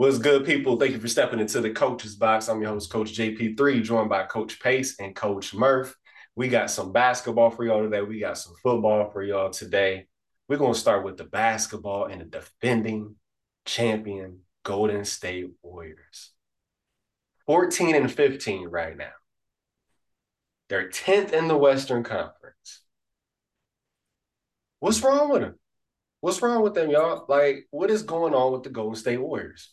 What's good, people? Thank you for stepping into the Coach's Box. I'm your host, Coach JP3, joined by Coach Pace and Coach Murph. We got some basketball for y'all today. We got some football for y'all today. We're going to start with the basketball and the defending champion Golden State Warriors. 14-15 right now. They're 10th in the Western Conference. What's wrong with them? What's wrong with them, y'all? Like, what is going on with the Golden State Warriors?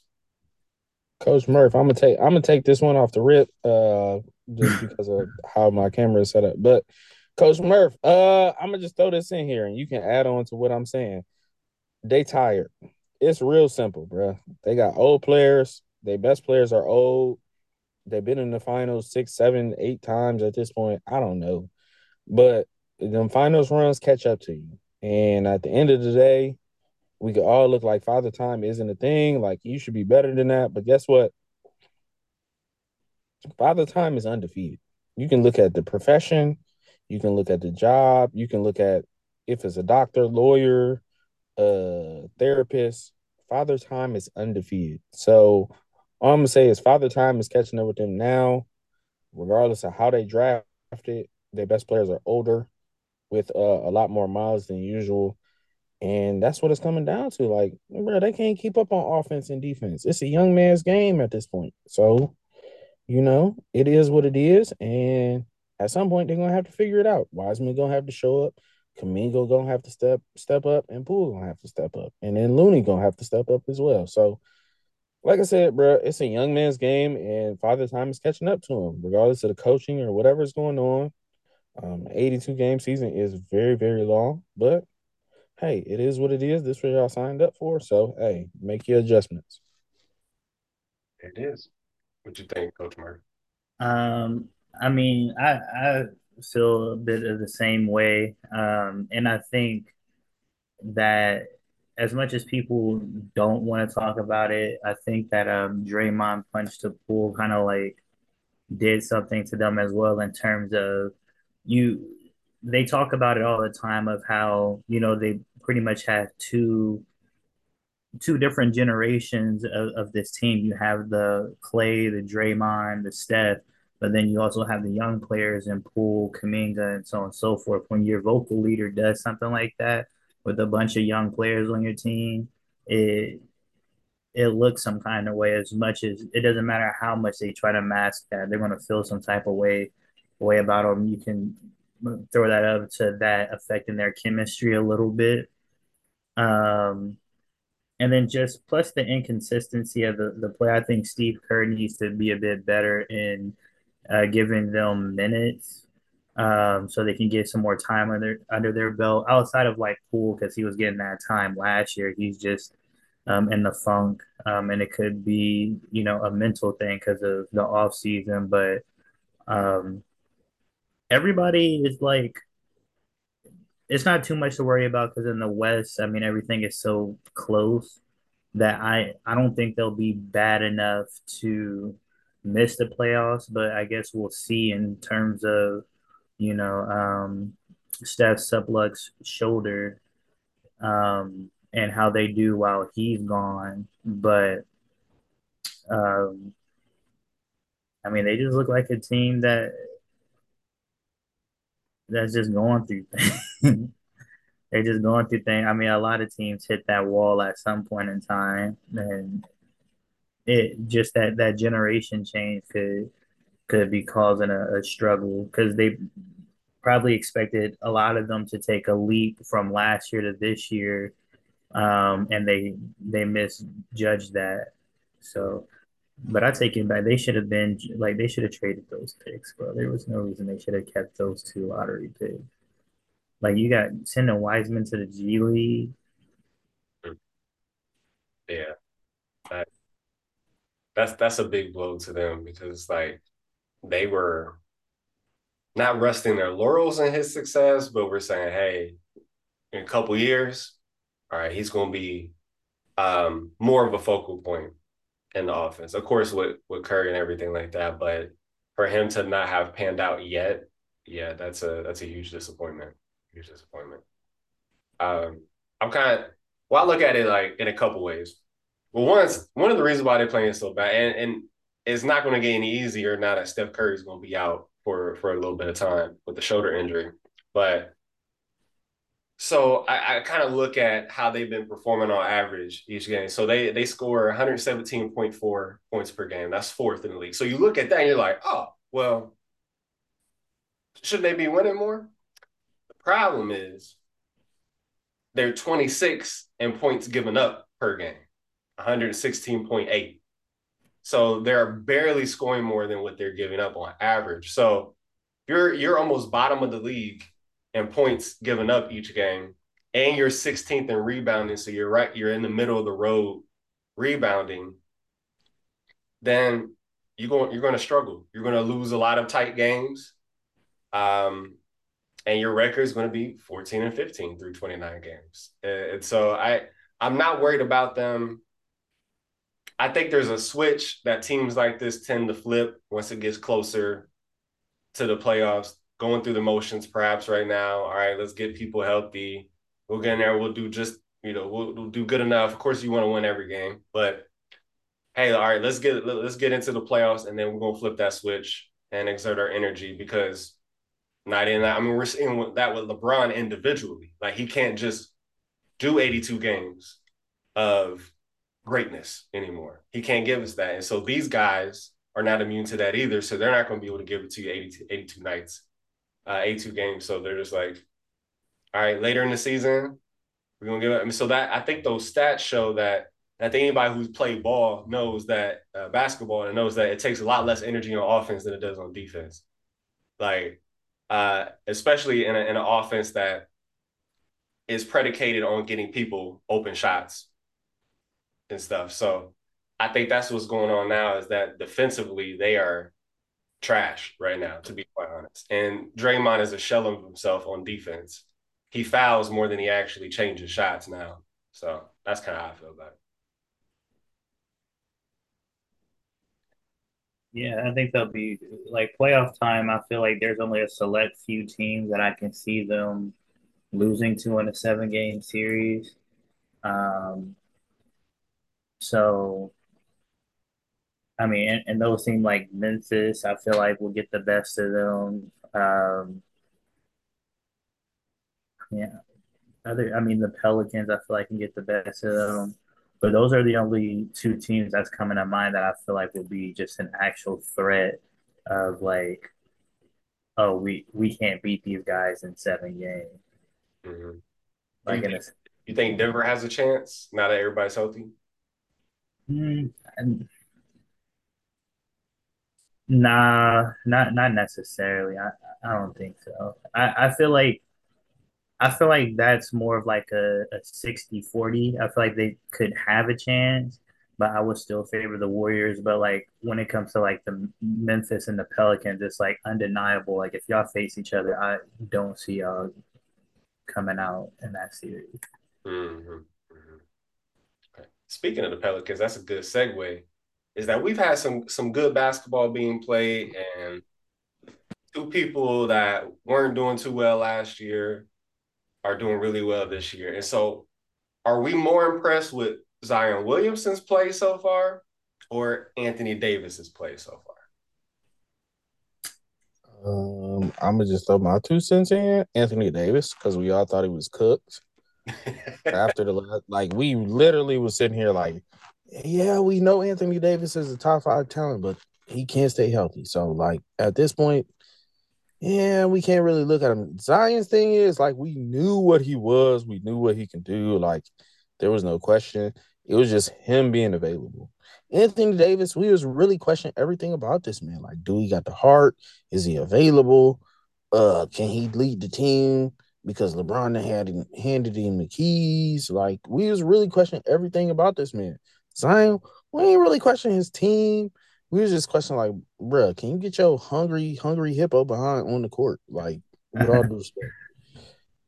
Coach Murph, I'm gonna take this one off the rip, just because of how my camera is set up. But Coach Murph, I'm gonna just throw this in here, and you can add on to what I'm saying. They tired. It's real simple, bro. They got old players. Their best players are old. They've been in the finals 6, 7, 8 times at this point. I don't know, but them finals runs catch up to you. And at the end of the day, we could all look like Father Time isn't a thing. Like, you should be better than that. But guess what? Father Time is undefeated. You can look at the profession. You can look at the job. You can look at if it's a doctor, lawyer, therapist. Father Time is undefeated. So all I'm going to say is Father Time is catching up with them now. Regardless of how they drafted, their best players are older with a lot more miles than usual. And that's what it's coming down to. Like, bro, they can't keep up on offense and defense. It's a young man's game at this point. So, you know, it is what it is. And at some point, they're going to have to figure it out. Wiseman going to have to show up. Kamingo going to have to step up. And Poole going to have to step up. And then Looney going to have to step up as well. So, like I said, bro, it's a young man's game. And Father Time is catching up to him, regardless of the coaching or whatever's going on. 82-game season is very, very long. But hey, it is what it is. This is what y'all signed up for. So, hey, make your adjustments. It is. What you think, Coach Murphy? I mean, I feel a bit of the same way. And I think that as much as people don't want to talk about it, I think that Draymond punched the pool kind of like did something to them as well in terms of they talk about it all the time of how, you know, they pretty much have two different generations of this team. You have the Clay, the Draymond, the Steph, but then you also have the young players in Poole, Kuminga, and so on and so forth. When your vocal leader does something like that with a bunch of young players on your team, it looks some kind of way. As much as it doesn't matter how much they try to mask that, they're going to feel some type of way about them. You can throw that up to that affecting their chemistry a little bit. And then just plus the inconsistency of the play. I think Steve Kerr needs to be a bit better in giving them minutes so they can get some more time under their belt outside of like Poole, because he was getting that time last year. He's just in the funk. And it could be, you know, a mental thing because of the off season, but everybody is like, it's not too much to worry about because in the West, I mean, everything is so close that I don't think they'll be bad enough to miss the playoffs. But I guess we'll see in terms of, you know, Steph Supluk's shoulder and how they do while he's gone. But I mean, they just look like a team that's just going through things. They're just going through things. I mean, a lot of teams hit that wall at some point in time, and it just that generation change could be causing a struggle because they probably expected a lot of them to take a leap from last year to this year, and they misjudged that. So, but I take it back. They should have been like they should have traded those picks, bro. There was no reason they should have kept those two lottery picks. Like, you got sending Wiseman to the G League. Yeah, that's a big blow to them because like they were not resting their laurels in his success, but we're saying, hey, in a couple years, all right, he's going to be more of a focal point in the offense, of course, with Curry and everything like that. But for him to not have panned out yet, yeah, that's a huge disappointment. Huge disappointment. I'm kind of I look at it like in a couple ways. Well, one of the reasons why they're playing so bad, and it's not going to get any easier now that Steph Curry's going to be out for a little bit of time with the shoulder injury. But so I kind of look at how they've been performing on average each game. So they score 117.4 points per game. That's fourth in the league. So you look at that and you're like, oh, well, shouldn't they be winning more? The problem is they're 26 in points given up per game, 116.8. So they're barely scoring more than what they're giving up on average. So you're almost bottom of the league in points given up each game, and you're 16th in rebounding. So you're in the middle of the road rebounding. Then you're going to struggle. You're going to lose a lot of tight games. And your record is going to be 14-15 through 29 games. And so I'm not worried about them. I think there's a switch that teams like this tend to flip once it gets closer to the playoffs, going through the motions perhaps right now. All right, let's get people healthy. We'll get in there. We'll do just, we'll do good enough. Of course, you want to win every game, but hey, all right, let's get into the playoffs, and then we're going to flip that switch and exert our energy because we're seeing that with LeBron individually. Like, he can't just do 82 games of greatness anymore. He can't give us that. And so these guys are not immune to that either. So they're not going to be able to give it to you 82 nights, 82 games. So they're just like, all right, later in the season, we're going to give it. I mean, so that, I think those stats show that, I think anybody who's played ball knows that basketball and knows that it takes a lot less energy on offense than it does on defense. Like, especially in an offense that is predicated on getting people open shots and stuff. So I think that's what's going on now, is that defensively they are trash right now, to be quite honest. And Draymond is a shell of himself on defense. He fouls more than he actually changes shots now. So that's kind of how I feel about it. Yeah, I think they'll be, like, playoff time, I feel like there's only a select few teams that I can see them losing to in a 7-game series. So, I mean, and those seem like Memphis, I feel like we'll get the best of them. Yeah. The Pelicans, I feel like can get the best of them. But those are the only two teams that's coming to mind that I feel like would be just an actual threat of, like, oh, we can't beat these guys in 7 games. Mm-hmm. Like, you think Denver has a chance now that everybody's healthy? Nah, not necessarily. I don't think so. I feel like that's more of like a 60-40. I feel like they could have a chance, but I would still favor the Warriors. But, like, when it comes to, like, the Memphis and the Pelicans, it's, like, undeniable. Like, if y'all face each other, I don't see y'all coming out in that series. Mm-hmm. Mm-hmm. Okay. Speaking of the Pelicans, that's a good segue, is that we've had some good basketball being played, and two people that weren't doing too well last year are doing really well this year. And so are we more impressed with Zion Williamson's play so far or Anthony Davis's play so far? I'm going to just throw my 2 cents in. Anthony Davis, because we all thought he was cooked. After the last, like, we literally was sitting here like, yeah, we know Anthony Davis is a top 5 talent, but he can't stay healthy. So, like, at this point, yeah, we can't really look at him. Zion's thing is, like, we knew what he was. We knew what he can do. Like, there was no question. It was just him being available. Anthony Davis, we was really questioning everything about this man. Like, do he got the heart? Is he available? Can he lead the team? Because LeBron had handed him the keys. Like, we was really questioning everything about this man. Zion, we ain't really questioning his team. We was just questioning, like, bro, can you get your hungry hippo behind on the court? Like, with all those stuff.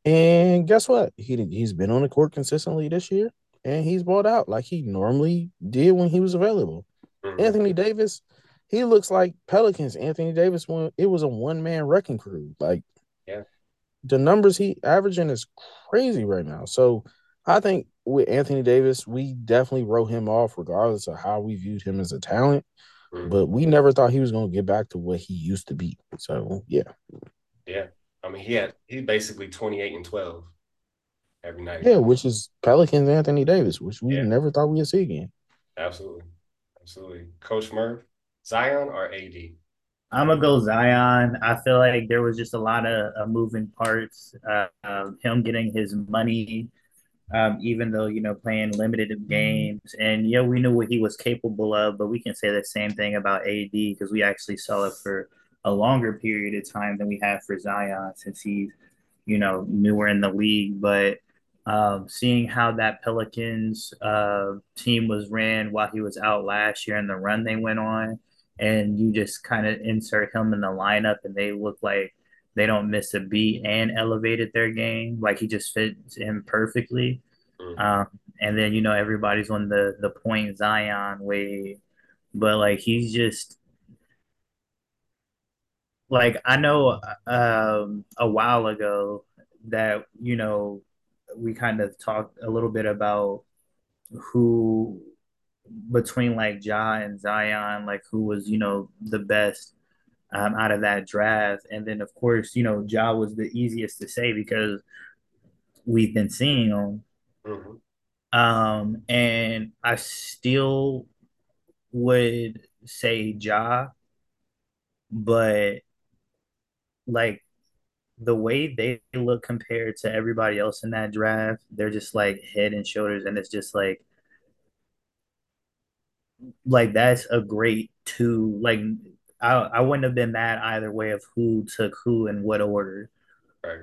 And guess what? He's been on the court consistently this year, and he's balled out like he normally did when he was available. Mm-hmm. Anthony Davis, he looks like Pelicans. Anthony Davis, when it was a one-man wrecking crew. Like, yeah, the numbers he averaging is crazy right now. So I think with Anthony Davis, we definitely wrote him off regardless of how we viewed him as a talent. But we never thought he was going to get back to what he used to be. So, yeah. Yeah. I mean, he's basically 28 and 12 every night. Yeah, which is Pelicans Anthony Davis, which we never thought we would see again. Absolutely. Absolutely. Coach Murph, Zion or AD? I'm going to go Zion. I feel like there was just a lot of moving parts. Him getting his money, even though, you know, playing limited games. And, yeah, we knew what he was capable of, but we can say the same thing about AD because we actually saw it for a longer period of time than we have for Zion since he's, you know, newer in the league. But seeing how that Pelicans team was ran while he was out last year and the run they went on, and you just kind of insert him in the lineup and they look like they don't miss a beat and elevated their game. Like, he just fits in perfectly. And then, you know, everybody's on the point Zion wave. But, like, he's just – like, I know a while ago that, you know, we kind of talked a little bit about who between, like, Ja and Zion, like, who was, you know, the best out of that draft. And then, of course, you know, Ja was the easiest to say because we've been seeing him. And I still would say Ja, but, like, the way they look compared to everybody else in that draft, they're just, like, head and shoulders, and it's just, like, that's a great two, like – I wouldn't have been mad either way of who took who and what order. Right.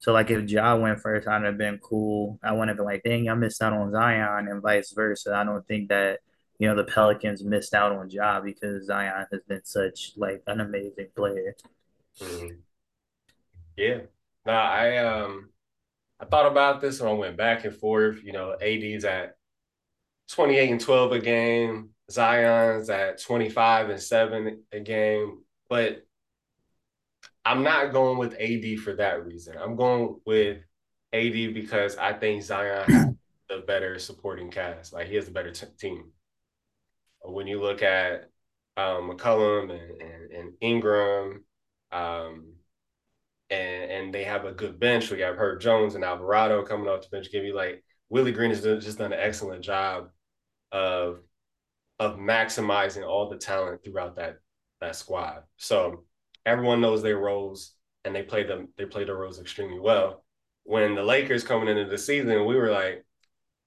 So, like, if Ja went first, I'd have been cool. I wouldn't have been like, dang, I missed out on Zion and vice versa. I don't think that, you know, the Pelicans missed out on Ja because Zion has been such, like, an amazing player. Yeah. Nah, I thought about this and I went back and forth. You know, AD's at 28 and 12 a game. Zion's at 25 and 7 a game, but I'm not going with AD for that reason. I'm going with AD because I think Zion has the better supporting cast. Like, he has a better team. When you look at McCollum and Ingram, and they have a good bench. We have Herb Jones and Alvarado coming off the bench. Give you, like, Willie Green has just done an excellent job of maximizing all the talent throughout that squad. So everyone knows their roles and they play their roles extremely well. When the Lakers coming into the season, we were like,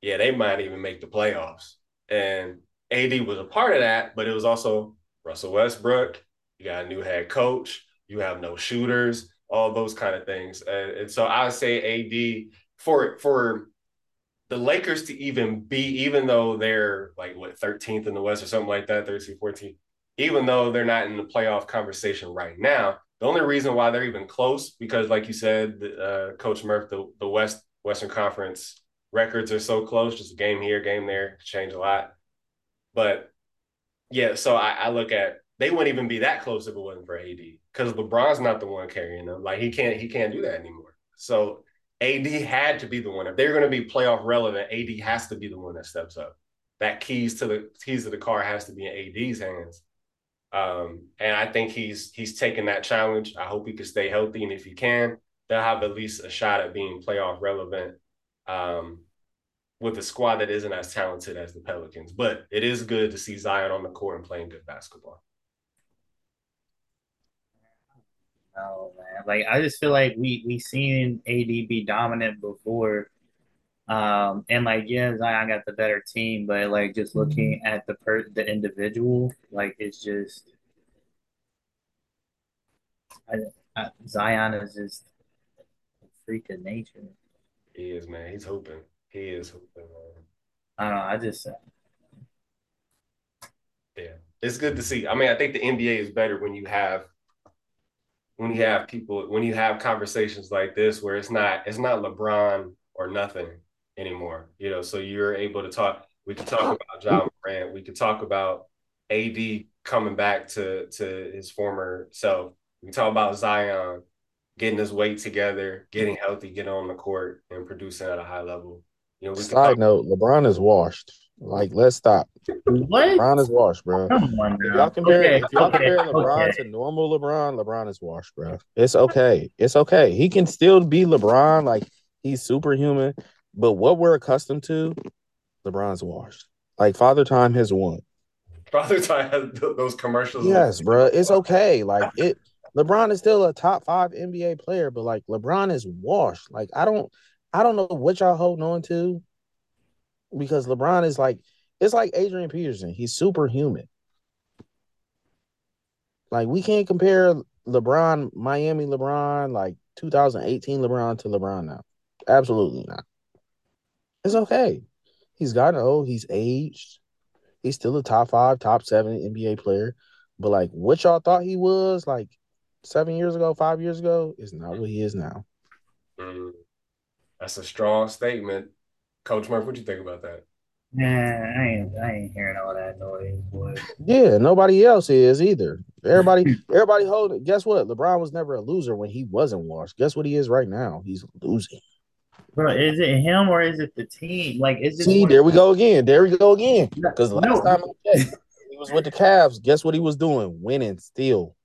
yeah, they might even make the playoffs. And AD was a part of that, but it was also Russell Westbrook. You got a new head coach. You have no shooters, all those kind of things. And so I would say AD for the Lakers to even be, even though they're, like, what, 13th in the West or something like that, 13th, 14th, even though they're not in the playoff conversation right now, the only reason why they're even close, because, like you said, Coach Murph, the Western Conference records are so close, just a game here, game there, change a lot. But, yeah, so I look at, they wouldn't even be that close if it wasn't for AD, because LeBron's not the one carrying them. Like, he can't do that anymore. So AD had to be the one. If they're going to be playoff relevant, AD has to be the one that steps up. That keys to the car has to be in AD's hands. And I think he's taken that challenge. I hope he can stay healthy. And if he can, they'll have at least a shot at being playoff relevant with a squad that isn't as talented as the Pelicans. But it is good to see Zion on the court and playing good basketball. Oh, man. Like, I just feel like we seen AD be dominant before. And, like, yeah, Zion got the better team, but, like, just looking at the individual, like, it's just Zion is just a freak of nature. He is, man. He's hooping. He is hooping, man. I don't know. I just yeah. It's good to see. I mean, I think the NBA is better when you have people, when you have conversations like this, where it's not LeBron or nothing anymore, you know. So you're able to talk. We can talk about John Morant. We can talk about AD coming back to his former self. We can talk about Zion getting his weight together, getting healthy, getting on the court, and producing at a high level. You know, side note, LeBron is washed. Like, let's stop. What? LeBron is washed, bro. Come on, if y'all compare, LeBron to normal LeBron, LeBron is washed, bro. It's okay. It's okay. He can still be LeBron. Like, he's superhuman. But what we're accustomed to, LeBron's washed. Like, Father Time has won. Father Time has those commercials. Yes, bro. It's okay. Like, it. LeBron is still a top five NBA player, but, like, LeBron is washed. Like, I don't know what y'all holding on to. Because LeBron is like, it's like Adrian Peterson. He's superhuman. Like, we can't compare LeBron, Miami LeBron, like 2018 LeBron to LeBron now. Absolutely not. It's okay. He's gotten old. He's aged. He's still a top five, top seven NBA player. But, like, what y'all thought he was, like, 7 years ago, 5 years ago, is not what he is now. That's a strong statement. Coach Murph, what you think about that? Nah, I ain't hearing all that noise, boy. Yeah, nobody else is either. Everybody holding. Guess what? LeBron was never a loser when he wasn't washed. Guess what he is right now? He's losing. Bro, is it him or is it the team? Like, is it? See, there we go again. Because last time I checked, he was with the Cavs. Guess what he was doing? Winning still.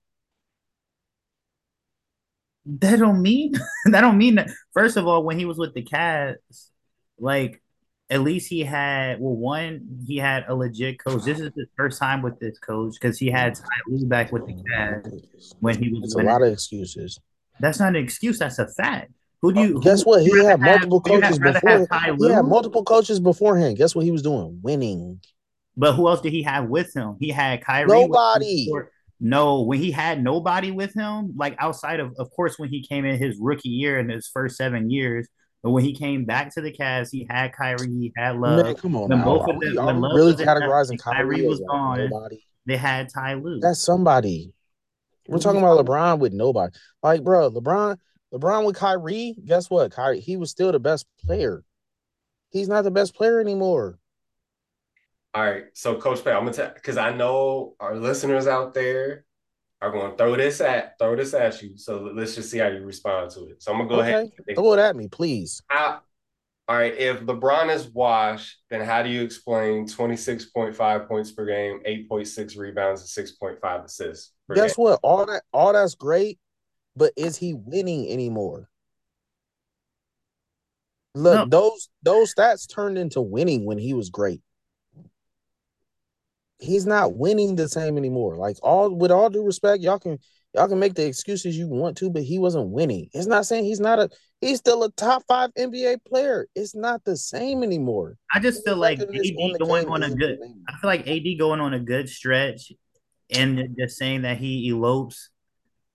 That don't mean that. First of all, when he was with the Cavs. Like, at least he had – well, one, he had a legit coach. This is his first time with this coach because he had Ty Lue back with the Cavs when he was – It's a lot of excuses. That's not an excuse. That's a fact. Guess what? He had multiple coaches before. He had multiple coaches beforehand. Guess what he was doing? Winning. But who else did he have with him? He had Kyrie. Nobody. No, when he had nobody with him, like outside of course, when he came in his rookie year in his first 7 years, but when he came back to the Cavs, he had Kyrie, he had Love. Man, come on, both of them. I'm really categorizing Kyrie was gone. Nobody. They had Ty Lue. That's somebody. We're talking about LeBron with nobody. Like, bro, LeBron with Kyrie. Guess what? Kyrie, he was still the best player. He's not the best player anymore. All right, so Coach Pat, I'm gonna tell because I know our listeners out there are going to throw this at you. So let's just see how you respond to it. So I'm going to go ahead. Throw it at me, please. All right. If LeBron is washed, then how do you explain 26.5 points per game, 8.6 rebounds, and 6.5 assists? Guess what? All that's great, but is he winning anymore? Look, those stats turned into winning when he was great. He's not winning the same anymore. Like, with all due respect, y'all can make the excuses you want to, but he wasn't winning. It's not saying he's still a top five NBA player. It's not the same anymore. I just feel like AD going on a good. I feel like AD going on a good stretch, and just saying that he elopes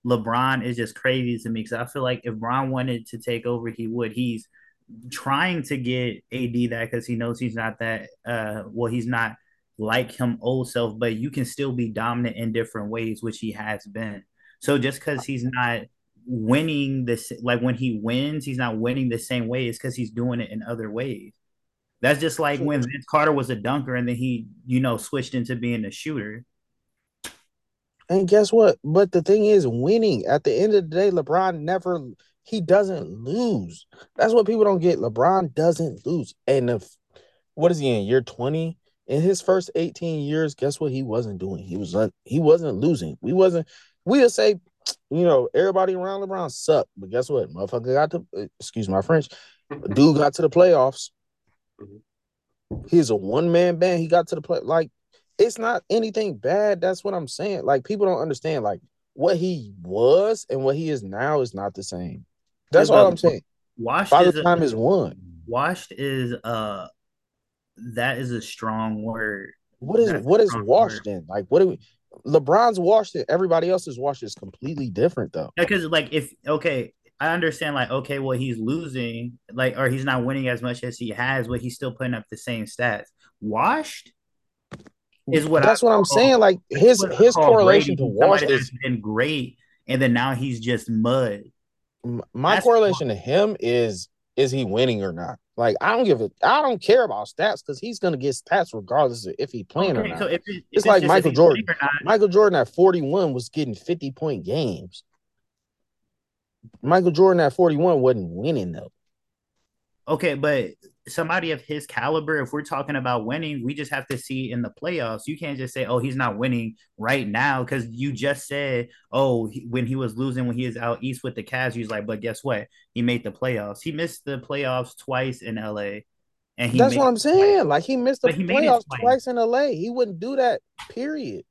LeBron is just crazy to me. Because I feel like if Bron wanted to take over, he would. He's trying to get AD that because he knows he's not that. He's not like him old self, but you can still be dominant in different ways, which he has been. So just because he's not winning this, like when he wins, he's not winning the same way. It's because he's doing it in other ways. That's just like when Vince Carter was a dunker and then he, switched into being a shooter. And guess what? But the thing is winning. At the end of the day, LeBron he doesn't lose. That's what people don't get. LeBron doesn't lose. And what is he in, year 20? In his first 18 years, guess what he wasn't doing? He wasn't losing. We'll say, everybody around LeBron sucked, but guess what? Motherfucker got to, excuse my French, dude got to the playoffs. He's a one-man band. He got to the play. Like, it's not anything bad. That's what I'm saying. Like, people don't understand, like, what he was and what he is now is not the same. That's all I'm saying. Father Time is one. Washed is that is a strong word. What is washed in? Like, what do we? LeBron's washed it. Everybody else's washed is completely different, though. Because, like, I understand. Like, he's losing, like, or he's not winning as much as he has, but he's still putting up the same stats. Washed is what. That's what I'm saying. Like, his correlation to washed has been great, and then now he's just mud. My correlation to him is he winning or not? Like, I don't care about stats because he's going to get stats regardless of if he's playing or not. So it's like Michael Jordan. Michael Jordan at 41 was getting 50-point games. Michael Jordan at 41 wasn't winning, though. Okay, but somebody of his caliber, if we're talking about winning, we just have to see in the playoffs. You can't just say, oh, he's not winning right now, because you just said, oh, when he was losing, when he is out east with the Cavs, he's like, but guess what? He made the playoffs. He missed the playoffs twice in LA. And he that's what I'm saying. Twice. Like, he missed the playoffs twice in LA. He wouldn't do that, period.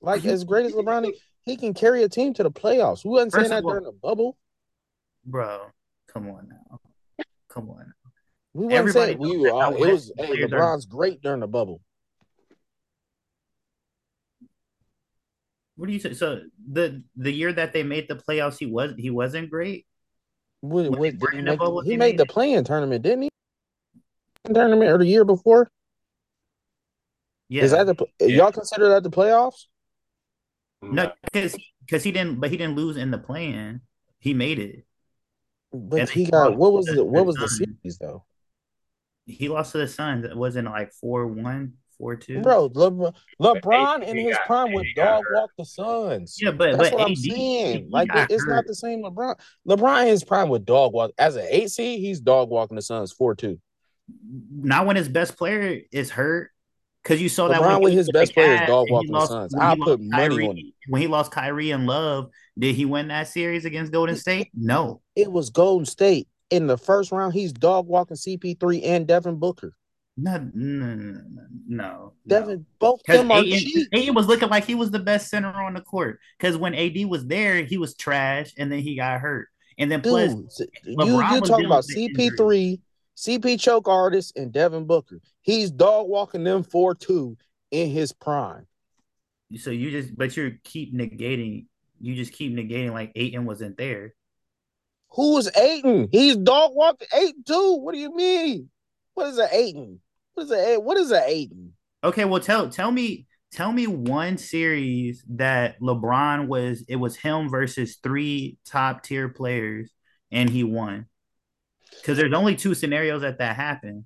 Like, as great as LeBron, he can carry a team to the playoffs. We wasn't saying that during the bubble. Bro, come on now. Come on. We weren't saying LeBron's great during the bubble. What do you say? So the year that they made the playoffs, he wasn't great? He made the play-in tournament, didn't he? Tournament or the year before? Yeah. Is that y'all consider that the playoffs? No, because he didn't lose in the play-in. He made it. But he got what was the series though? He lost to the Suns. It wasn't like 4-1, 4-2. Bro, LeBron in his prime would dog walk the Suns. Yeah, but that's what I'm saying. Like, it's not the same LeBron. LeBron in his prime would dog walk as an 8 seed. He's dog walking the Suns 4-2. Not when his best player is hurt, because you saw LeBron that when his best player is dog walking the Suns. I put money on it. When he lost Kyrie and Love, did he win that series against Golden State? No. It was Golden State. In the first round, he's dog walking CP3 and Devin Booker. No. Devin, both them are cheap. Ayton was looking like he was the best center on the court, because when AD was there, he was trash, and then he got hurt. And then plus, you're talking about CP3. CP choke artist and Devin Booker. He's dog walking them 4-2 in his prime. So you just keep negating like Ayton wasn't there. Who was Ayton? He's dog walking 8-2. What do you mean? What is an Ayton? What is an Ayton? Okay, well tell me one series that LeBron was him versus 3 top tier players and he won. Because there's only 2 scenarios that happened,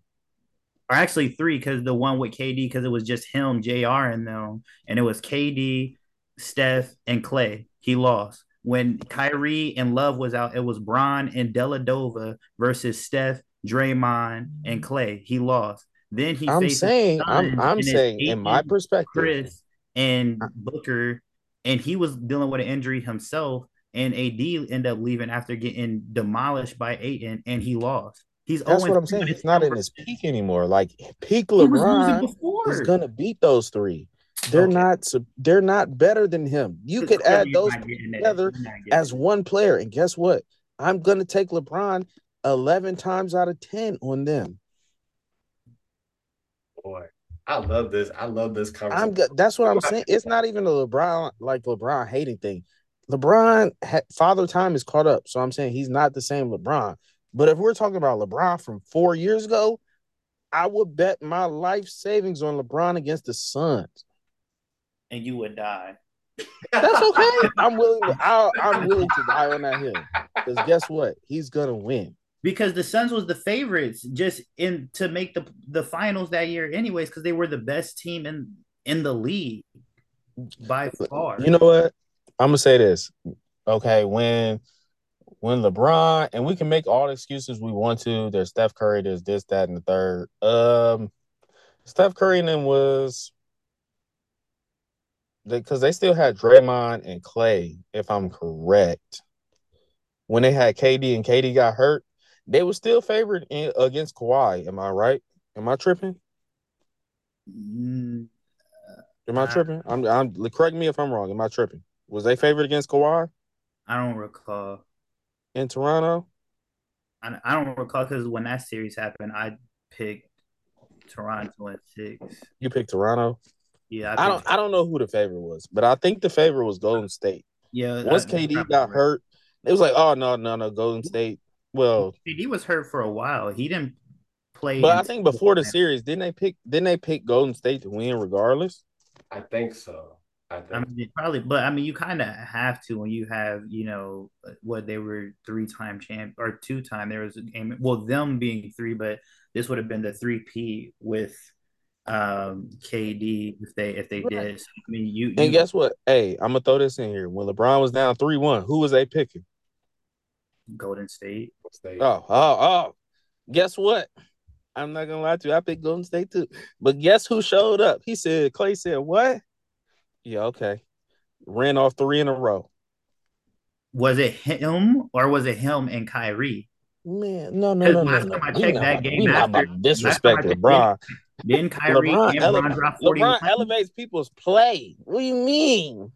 or actually 3, because the one with KD, because it was just him, JR, and them, and it was KD, Steph, and Clay. He lost. When Kyrie and Love was out, it was Bron and Deladova versus Steph, Draymond, and Clay. He lost. Then he I'm saying in my perspective, Chris and Booker, and he was dealing with an injury himself. And AD ended up leaving after getting demolished by Ayton, and he lost. That's what I'm saying. He's not in his peak anymore. Like, peak LeBron is going to beat those 3. They're not better than him. You could add those together as one player, and guess what? I'm going to take LeBron 11 times out of 10 on them. Boy. I love this conversation. That's what I'm saying. It's not even a LeBron hating thing. LeBron, father time is caught up. So I'm saying he's not the same LeBron. But if we're talking about LeBron from 4 years ago, I would bet my life savings on LeBron against the Suns. And you would die. That's okay. I'm willing to die on that hill. Because guess what? He's going to win. Because the Suns was the favorites just to make the finals that year anyways, because they were the best team in the league by far. You know what? I'm going to say this, okay, when LeBron – and we can make all the excuses we want to. There's Steph Curry, there's this, that, and the third. Steph Curry then was – because they still had Draymond and Clay, if I'm correct. When they had KD and KD got hurt, they were still favored against Kawhi. Am I right? Am I tripping? Am I tripping? Correct me if I'm wrong. Am I tripping? Was they favored against Kawhi? I don't recall. In Toronto? I don't recall, because when that series happened, I picked Toronto at 6. You picked Toronto? Yeah. I don't know who the favorite was, but I think the favorite was Golden State. Yeah. Once KD got hurt, it was like, oh, no, Golden State. Well, KD was hurt for a while. He didn't play. But I think before the series, didn't they pick Golden State to win regardless? I think so. I mean, probably, but I mean, you kind of have to when you have, what they were 3-time champ or 2-time. There was a game, well, them being 3, but this would have been the 3P with KD if they did. So, I mean, you guess what? Hey, I'm gonna throw this in here. When LeBron was down 3-1, who was they picking? Golden State. Oh, guess what? I'm not gonna lie to you. I picked Golden State too. But guess who showed up? He said, Clay said, what? Yeah, okay. Ran off three in a row. Was it him or was it him and Kyrie? Man, no. Last time I checked that game after. Disrespect LeBron. Then Kyrie LeBron dropped 40. LeBron elevates people's play. What do you mean?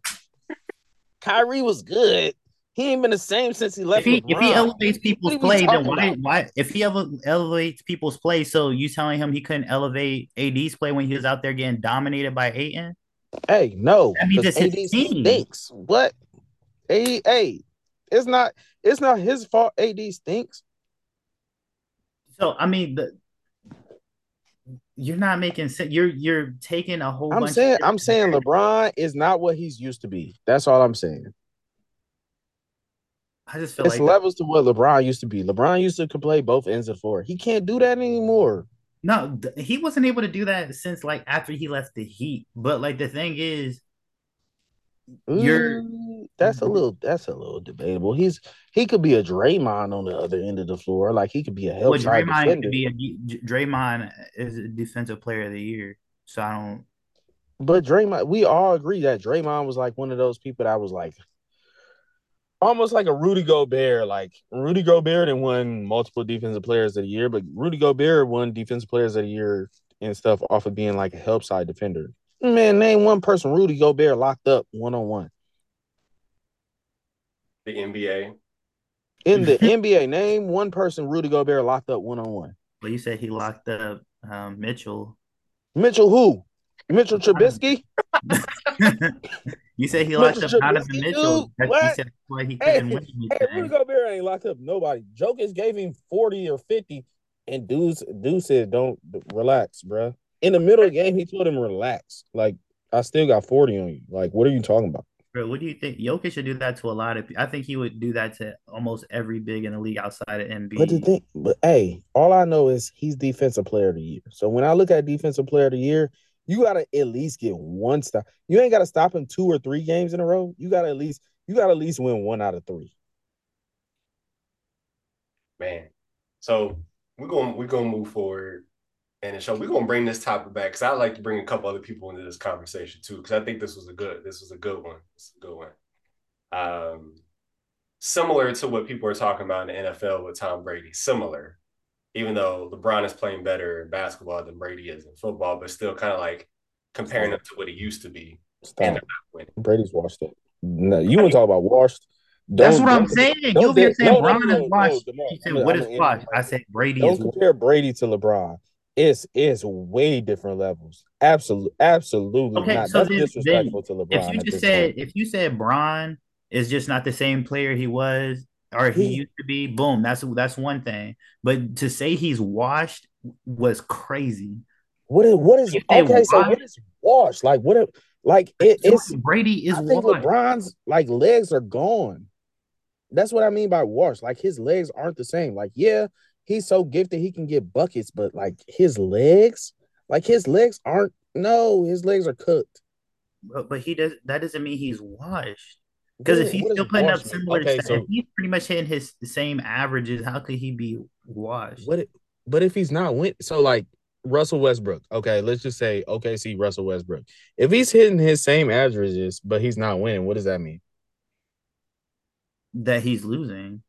Kyrie was good. He ain't been the same since he left. If he elevates people's play, then why? If he elevates people's play, so you telling him he couldn't elevate AD's play when he was out there getting dominated by Ayton? Hey, no. I mean, just AD stinks. What? Hey, it's not his fault. AD stinks. So I mean, you're not making sense. You're taking a whole. I'm saying LeBron is not what he's used to be. That's all I'm saying. I just feel it's like levels to what LeBron used to be. LeBron used to play both ends of the floor. He can't do that anymore. No, he wasn't able to do that since like after he left the Heat. But like the thing is, that's a little debatable. He could be a Draymond on the other end of the floor. Like he could be a help side defender. Draymond is a defensive player of the year. So I don't. But Draymond, we all agree that Draymond was like one of those people that was like. Almost like a Rudy Gobert. Like, Rudy Gobert didn't win multiple defensive players of the year, but Rudy Gobert won defensive players of the year and stuff off of being like a help side defender. Man, name one person Rudy Gobert locked up one-on-one. The NBA. In the NBA, name one person Rudy Gobert locked up one-on-one. Well, you said he locked up Mitchell. Mitchell who? Mitchell Trubisky? You said he locked up Donovan Mitchell. That's why he couldn't win. Hey, Rudy Gobert ain't locked up nobody. Jokic gave him 40 or 50, and dude said, don't relax, bro. In the middle of the game, he told him, relax. Like, I still got 40 on you. Like, what are you talking about? Bro, what do you think? Jokic should do that to a lot of people. I think he would do that to almost every big in the league outside of NBA. But all I know is he's defensive player of the year. So when I look at defensive player of the year, you got to at least get one stop. You ain't got to stop him 2 or 3 games in a row. You got to at least win 1 out of 3. Man. So we're going to move forward. And so we're going to bring this topic back because I like to bring a couple other people into this conversation too because I think this was a good one. It's a good one. Similar to what people are talking about in the NFL with Tom Brady. Similar. Even though LeBron is playing better in basketball than Brady is in football, but still kind of like comparing him to what he used to be. And Brady's washed up. No, you want to talk about washed? That's what I'm saying. You're saying LeBron is washed. You said what is washed? I said Brady is washed. Don't compare Brady to LeBron. It's way different levels. Absolutely okay, not. So that's disrespectful to LeBron. If you said Bron is just not the same player he was, or he used to be, boom, that's one thing. But to say he's washed was crazy. What is washed? Like what? Like it's Brady is. I think washed. LeBron's like legs are gone. That's what I mean by washed. Like his legs aren't the same. Like yeah, he's so gifted he can get buckets, but like his legs aren't. No, his legs are cooked. But he does. That doesn't mean he's washed. Because if he's still putting up similar stats, if he's pretty much hitting his same averages, how could he be washed? But if he's not winning, so like Russell Westbrook, okay, let's just say OKC Russell Westbrook. If he's hitting his same averages, but he's not winning, what does that mean? That he's losing.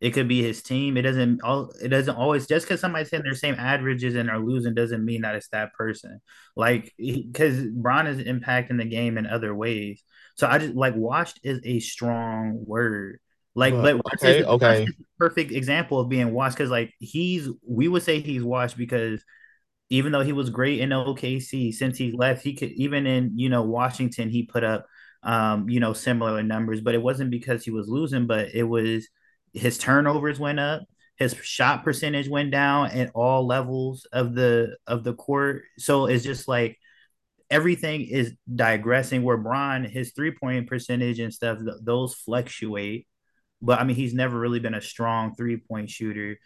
It could be his team. It doesn't always, just because somebody's hitting their same averages and are losing doesn't mean that it's that person. Like, because Bron is impacting the game in other ways. So I just like washed is a strong word. Like, but perfect example of being washed because like we would say he's washed because even though he was great in OKC, since he left, he could even in Washington he put up similar numbers, but it wasn't because he was losing, but it was his turnovers went up, his shot percentage went down at all levels of the court. So it's just like. Everything is digressing where Bron, his 3-point percentage and stuff, those fluctuate. But I mean, he's never really been a strong 3-point shooter.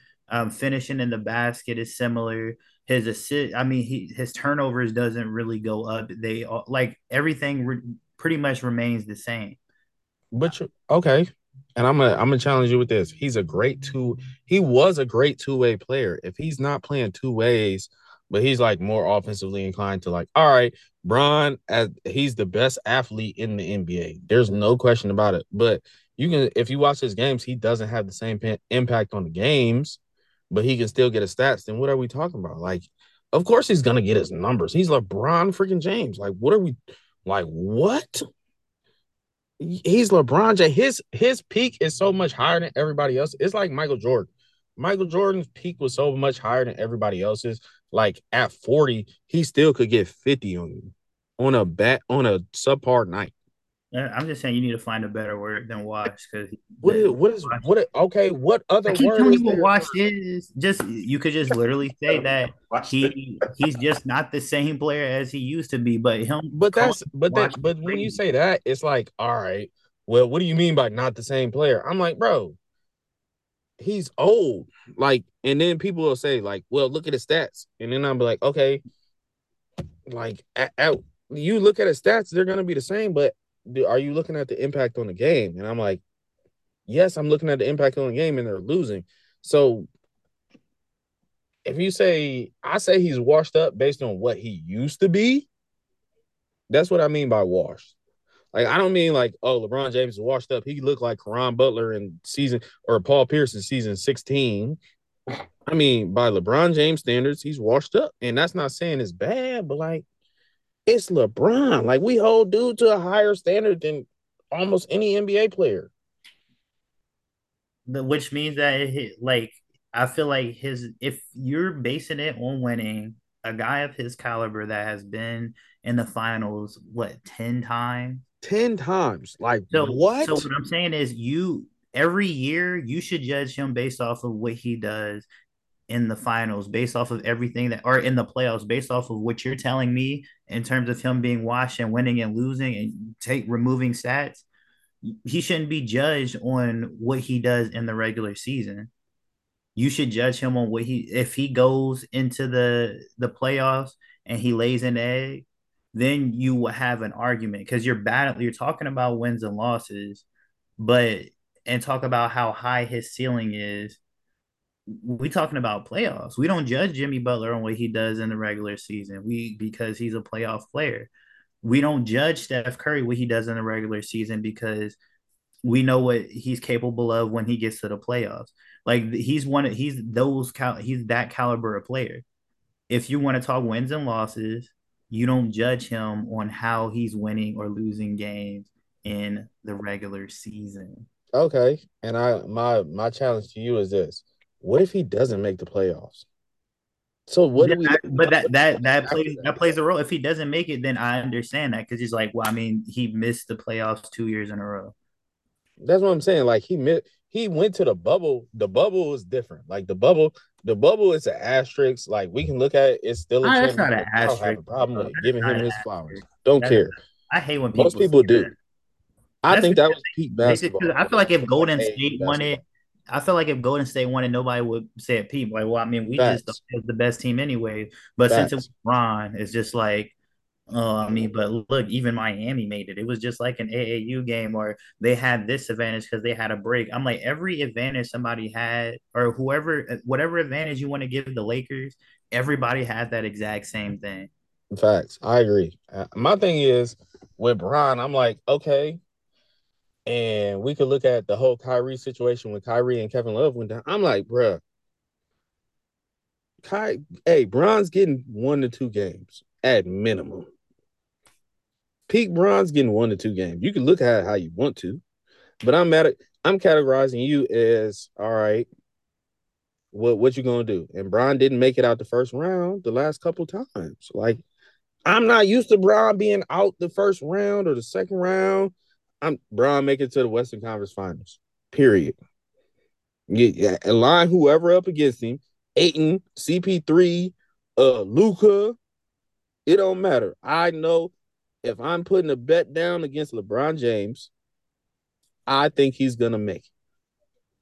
Finishing in the basket is similar. His assist, I mean, his turnovers doesn't really go up. They all, like everything pretty much remains the same. But okay, And I'm gonna challenge you with this. He was a great two-way player. If he's not playing two ways, but he's like more offensively inclined to like, all right, Bron, he's the best athlete in the NBA. There's no question about it. But if you watch his games, he doesn't have the same impact on the games, but he can still get his stats. Then what are we talking about? Like, of course he's gonna get his numbers. He's LeBron freaking James. Like, what are we like? What? He's LeBron James. His peak is so much higher than everybody else. It's like Michael Jordan. Michael Jordan's peak was so much higher than everybody else's. Like at 40, he still could get 50 on you on a subpar night. I'm just saying you need to find a better word than watch. Because what other word is there? Watch is just you could just literally say that he's just not the same player as he used to be. But when you say that, it's like, all right, well, what do you mean by not the same player? I'm like, bro, he's old. Like, and then people will say, like, well, look at his stats. And then I'll be like, okay, like you look at his stats, they're gonna be the same, but are you looking at the impact on the game? And I'm like, yes, I'm looking at the impact on the game, and they're losing. So if you say, I say he's washed up based on what he used to be, that's what I mean by washed. Like, I don't mean like, oh, LeBron James is washed up. He looked like Caron Butler or Paul Pierce in season 16. I mean, by LeBron James standards, he's washed up. And that's not saying it's bad, but like, it's LeBron. Like, we hold dude to a higher standard than almost any NBA player. Which means that, I feel like if you're basing it on winning, a guy of his caliber that has been in the finals, 10 times? 10 times. Like, so, what? So what I'm saying is every year, you should judge him based off of what he does in the finals, based off of everything or in the playoffs, based off of what you're telling me in terms of him being washed and winning and losing and removing stats. He shouldn't be judged on what he does in the regular season. You should judge him on if he goes into the playoffs and he lays an egg, then you will have an argument because you're talking about wins and losses, and talk about how high his ceiling is. We're talking about playoffs. We don't judge Jimmy Butler on what he does in the regular season because he's a playoff player. We don't judge Steph Curry what he does in the regular season because we know what he's capable of when he gets to the playoffs. Like, he's that caliber of player. If you want to talk wins and losses, you don't judge him on how he's winning or losing games in the regular season. Okay, and my challenge to you is this. What if he doesn't make the playoffs? So what do we? But that plays a role. If he doesn't make it, then I understand that because he's like, well, I mean, he missed the playoffs 2 years in a row. That's what I'm saying. Like he went to the bubble. The bubble is different. Like the bubble is an asterisk. Like we can look at it. It's still that's not an asterisk. I don't have a problem with giving him his flowers. Don't care. I hate when people. Most people do. I think that was peak basketball. I feel like if Golden State won it. Nobody would say it, people. Like, well, I mean, we just was the best team anyway. But since it was Ron, it's just like, but look, even Miami made it. It was just like an AAU game or they had this advantage because they had a break. I'm like, every advantage somebody had or whatever advantage you want to give the Lakers, everybody had that exact same thing. Facts. I agree. My thing is with Bron, I'm like, okay. And we could look at the whole Kyrie situation when Kyrie and Kevin Love went down. I'm like, bruh, Bron's getting 1 to 2 games at minimum. Peak Bron's getting 1 to 2 games. You can look at it how you want to, but I'm categorizing you as, all right, what you gonna do? And Bron didn't make it out the first round the last couple times. Like, I'm not used to Bron being out the first round or the second round. Bron make it to the Western Conference Finals, period. Line whoever up against him, Ayton, CP3, Luka, it don't matter. I know if I'm putting a bet down against LeBron James, I think he's going to make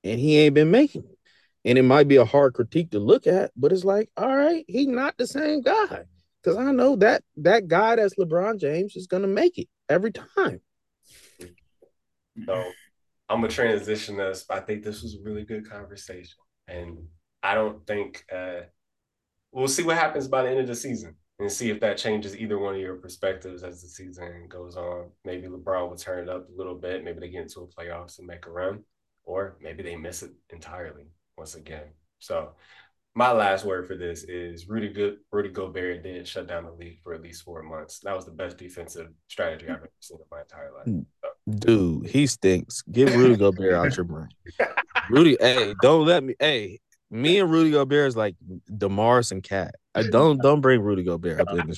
it. And he ain't been making it. And it might be a hard critique to look at, but it's like, all right, he's not the same guy. Because I know that guy that's LeBron James is going to make it every time. So I'm going to transition us. I think this was a really good conversation. And I don't think we'll see what happens by the end of the season and see if that changes either one of your perspectives as the season goes on. Maybe LeBron will turn it up a little bit. Maybe they get into a playoffs and make a run, or maybe they miss it entirely once again. So my last word for this is Rudy Gobert did shut down the league for at least 4 months. That was the best defensive strategy I've ever seen in my entire life. So. Dude, he stinks. Get Rudy Gobert out your brain. Rudy, hey, don't let me. Hey, me and Rudy Gobert is like DeMar's and Cat. Don't bring Rudy Gobert up in this.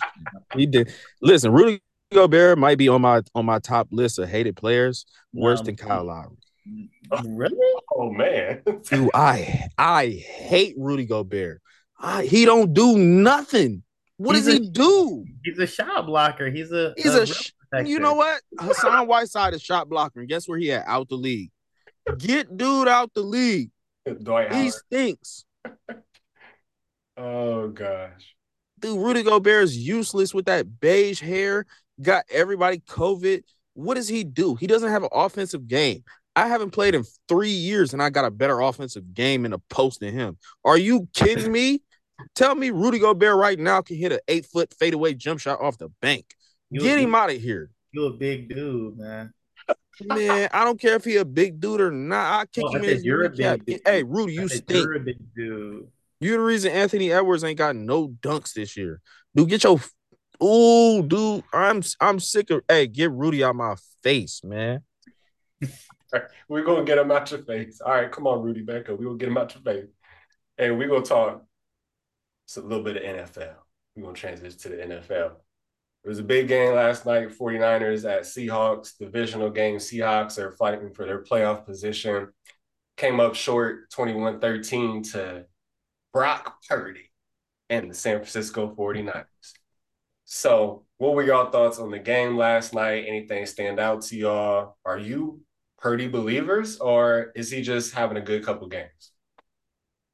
He did. Listen, Rudy Gobert might be on my top list of hated players, worse than Kyle Lowry. Really? Oh man, dude, I hate Rudy Gobert. He don't do nothing. What does he do? He's a shot blocker. He's a you know what? Hassan Whiteside is shot blocker. And guess where he at? Out the league. Get dude out the league. He stinks. Oh gosh, dude, Rudy Gobert is useless with that beige hair. Got everybody COVID. What does he do? He doesn't have an offensive game. I haven't played in 3 years, and I got a better offensive game in a post than him. Are you kidding me? Tell me Rudy Gobert right now can hit an 8-foot fadeaway jump shot off the bank. Get him out of here. You a big dude, man. Man, I don't care if he a big dude or not. I kick him in. You're a big dude. Hey, Rudy, you stink. You're a big dude. You're the reason Anthony Edwards ain't got no dunks this year. Dude, get your – ooh, dude, I'm sick of – hey, get Rudy out my face, man. We're going to get him out your face. All right, come on, Rudy, back up. We're going to get him out your face. And we're going to talk a little bit of NFL. We're going to transition to the NFL. It was a big game last night, 49ers at Seahawks, divisional game. Seahawks are fighting for their playoff position. Came up short, 21-13 to Brock Purdy and the San Francisco 49ers. So what were y'all thoughts on the game last night? Anything stand out to y'all? Are you Purdy believers, or is he just having a good couple games?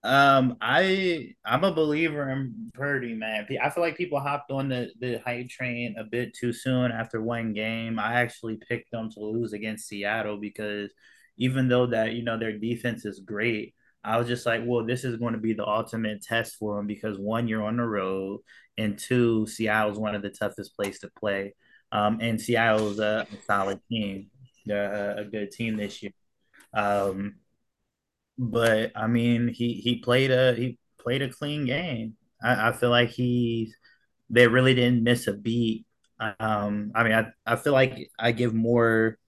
I'm a believer in Purdy, man. I feel like people hopped on the hype train a bit too soon after one game. I actually picked them to lose against Seattle because even though that, you know, their defense is great, I was just like, well, this is going to be the ultimate test for them because one, you're on the road, and two, Seattle's one of the toughest places to play. And Seattle's a solid team. They're a good team this year. But I mean, he played a clean game. I feel like they really didn't miss a beat. I mean, I feel like I give more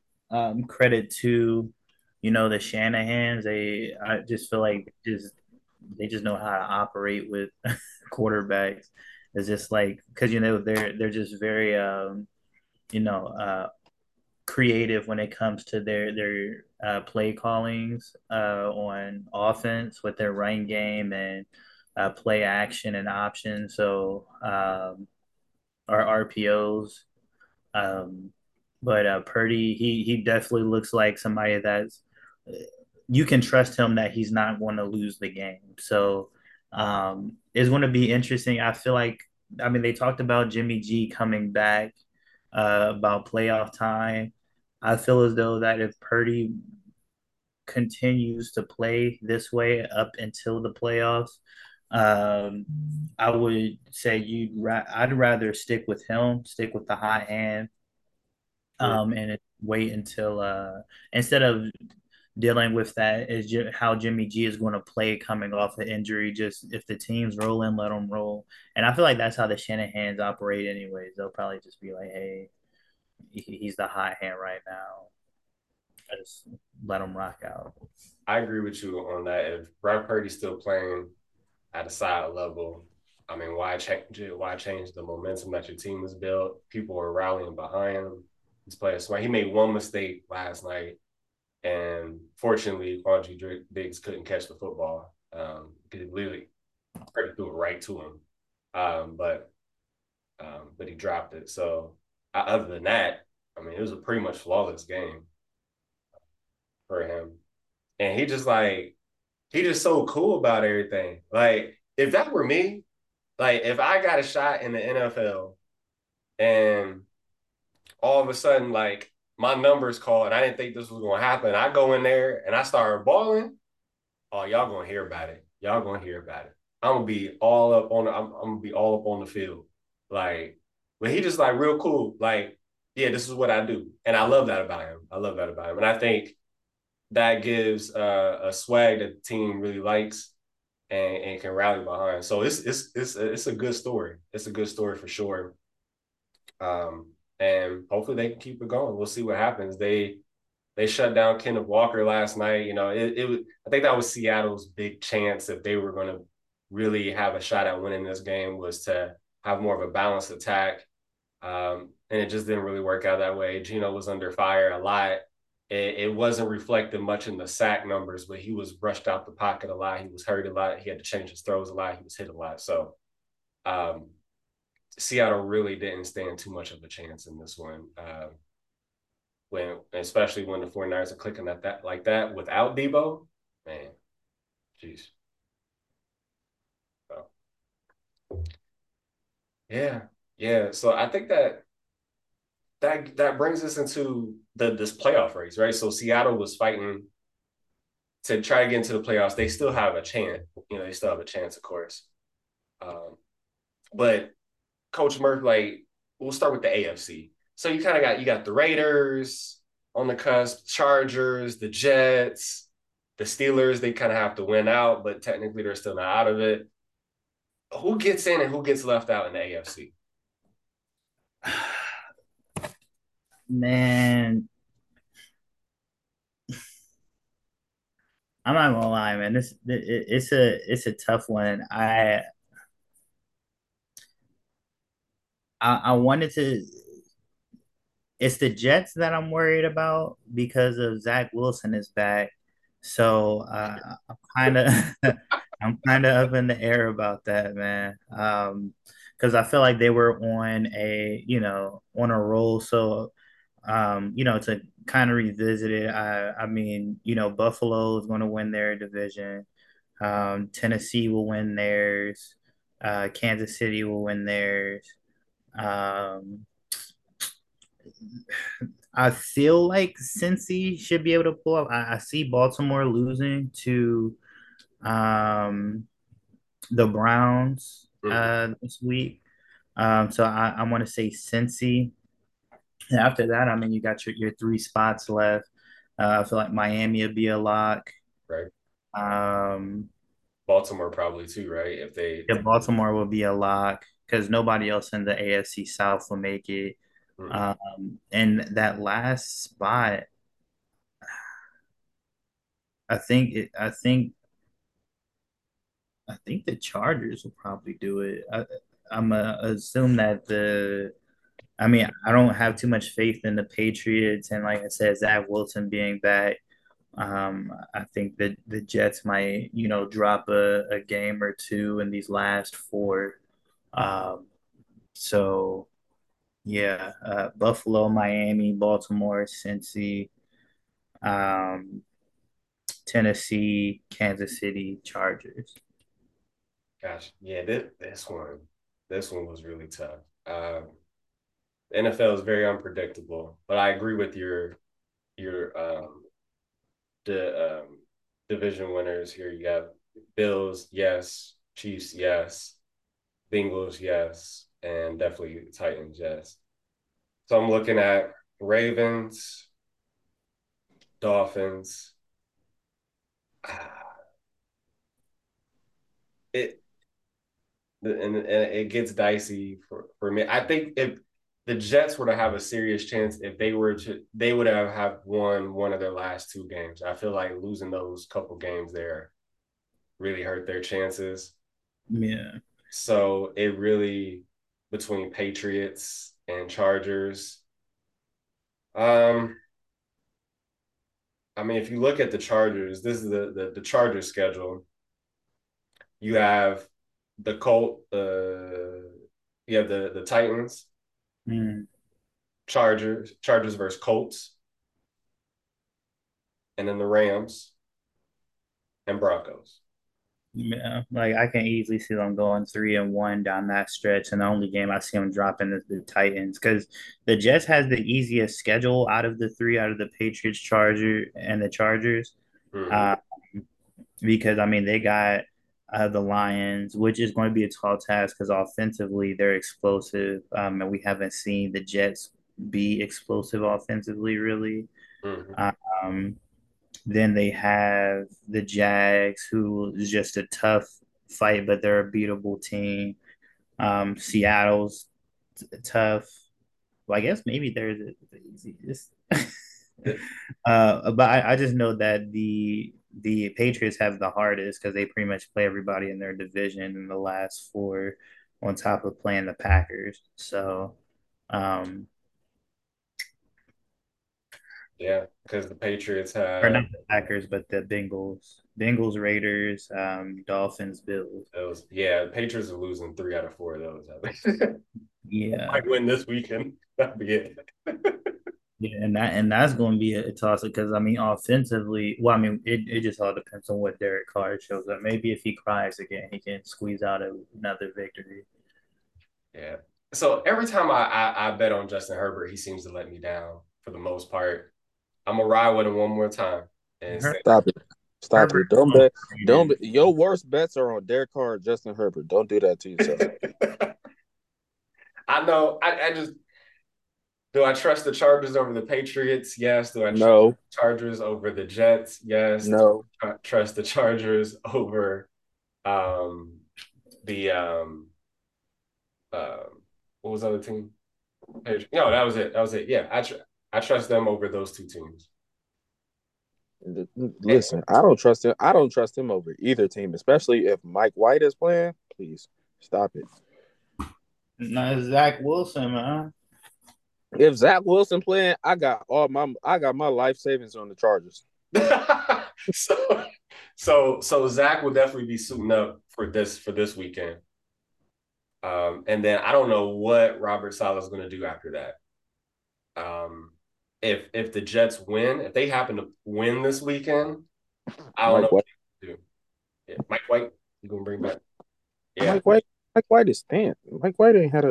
credit to, you know, the Shanahan's. I just feel like they just know how to operate with quarterbacks. It's just like because, you know, they're just very creative when it comes to their play callings on offense with their run game and play action and options. So our RPOs, but Purdy, he definitely looks like somebody that's you can trust him that he's not going to lose the game. So it's going to be interesting. I feel like, I mean, they talked about Jimmy G coming back about playoff time. I feel as though that if Purdy continues to play this way up until the playoffs, I would say I'd rather stick with him, stick with the hot hand, and wait until instead of dealing with that is how Jimmy G is going to play coming off the injury. Just if the team's rolling, let them roll. And I feel like that's how the Shanahan's operate anyways. They'll probably just be like, hey, he's the hot hand right now. I just let him rock out. I agree with you on that. If Brock Purdy's still playing at a side level, I mean, why change it? Why change the momentum that your team has built? People are rallying behind him. He's playing smart. He made one mistake last night, and fortunately, Quandre Diggs couldn't catch the football because literally Purdy threw it right to him. But he dropped it. So other than that, I mean, it was a pretty much flawless game for him. And he just so cool about everything. Like, if that were me, like, if I got a shot in the NFL and all of a sudden, like, my numbers called, and I didn't think this was going to happen. I go in there, and I start balling. Oh, y'all going to hear about it. Y'all going to hear about it. I'm going to be all up on the field. Like, but he just, like, real cool. Like, yeah, this is what I do. And I love that about him. And I think that gives a swag that the team really likes and can rally behind. So it's a good story. It's a good story for sure. And hopefully they can keep it going. We'll see what happens. They shut down Kenneth Walker last night. You know, I think that was Seattle's big chance if they were going to really have a shot at winning this game was to have more of a balanced attack. And it just didn't really work out that way. Geno was under fire a lot. It wasn't reflected much in the sack numbers, but he was rushed out the pocket a lot. He was hurt a lot. He had to change his throws a lot. He was hit a lot. So Seattle really didn't stand too much of a chance in this one. Especially when the 49ers are clicking at that like that without Debo, man, jeez. So yeah. So I think that brings us into this playoff race, right? So Seattle was fighting to try to get into the playoffs. They still have a chance. You know, they still have a chance, of course. But Coach Murph, like, we'll start with the AFC. So you kind of got the Raiders on the cusp, Chargers, the Jets, the Steelers. They kind of have to win out, but technically they're still not out of it. Who gets in and who gets left out in the AFC? Man, I'm not gonna lie, man. It's a tough one. I wanted to. It's the Jets that I'm worried about because of Zach Wilson is back, so I'm kind of up in the air about that, man. Because I feel like they were on a roll, so. To kind of revisit it, I mean, Buffalo is going to win their division. Tennessee will win theirs. Kansas City will win theirs. I feel like Cincy should be able to pull up. I see Baltimore losing to the Browns this week. So I want to say Cincy. After that, I mean, you got your three spots left. I feel like Miami would be a lock. Right. Baltimore probably too, right? Baltimore will be a lock because nobody else in the AFC South will make it. Mm. And that last spot, I think the Chargers will probably do it. I'm going to assume that I don't have too much faith in the Patriots, and like I said, Zach Wilson being back, I think that the Jets might, drop a game or two in these last four. Buffalo, Miami, Baltimore, Cincy, Tennessee, Kansas City, Chargers. Gosh, yeah, this one was really tough. The NFL is very unpredictable, but I agree with your division winners here. You got Bills, yes, Chiefs, yes, Bengals, yes, and definitely Titans, yes. So I'm looking at Ravens, Dolphins. And it gets dicey for me. I think if the Jets were to have a serious chance if they would have won one of their last two games. I feel like losing those couple games there really hurt their chances. Yeah. So it really between Patriots and Chargers. If you look at the Chargers, this is the Chargers schedule. You have the the Titans. Mm. Chargers versus Colts, and then the Rams and Broncos. Yeah, like I can easily see them going 3-1 down that stretch, and the only game I see them dropping is the Titans, because the Jets has the easiest schedule out of the three, out of the Patriots, Chargers. Mm-hmm. Because I mean they got the Lions, which is going to be a tall task because offensively they're explosive, and we haven't seen the Jets be explosive offensively really. Mm-hmm. Then they have the Jags, who is just a tough fight, but they're a beatable team. Seattle's tough. Well, I guess maybe they're the easiest. But I just know that the Patriots have the hardest because they pretty much play everybody in their division in the last four, on top of playing the Packers. So, yeah, because the Patriots have – or not the Packers, but the Bengals. Bengals, Raiders, Dolphins, Bills. Those, yeah, the Patriots are losing 3 out of 4 of those. I think. Yeah. Might win this weekend. That'd be it. Yeah, and that's going to be a toss-up because, I mean, offensively – well, I mean, it just all depends on what Derek Carr shows up. Maybe if he cries again, he can squeeze out another victory. Yeah. So every time I bet on Justin Herbert, he seems to let me down for the most part. I'm gonna ride with him one more time. And Stop it! Don't bet. Don't. Your worst bets are on Derek Carr and Justin Herbert. Don't do that to yourself. I know. I just. Do I trust the Chargers over the Patriots? Yes. Do I trust the Chargers over the Jets? Yes. No. Do I trust the Chargers over what was the other team? Patriots. No, that was it. Yeah, I trust them over those two teams. Listen, I don't trust him over either team, especially if Mike White is playing. Please stop it. No, Zach Wilson, man. If Zach Wilson playing, I got my life savings on the Chargers. so Zach will definitely be suiting up for this weekend. And then I don't know what Robert Saleh is going to do after that. If the Jets win, if they happen to win this weekend, I don't know what to do. Yeah, Mike White, you gonna bring back? Yeah, Mike White is thin. Mike White ain't had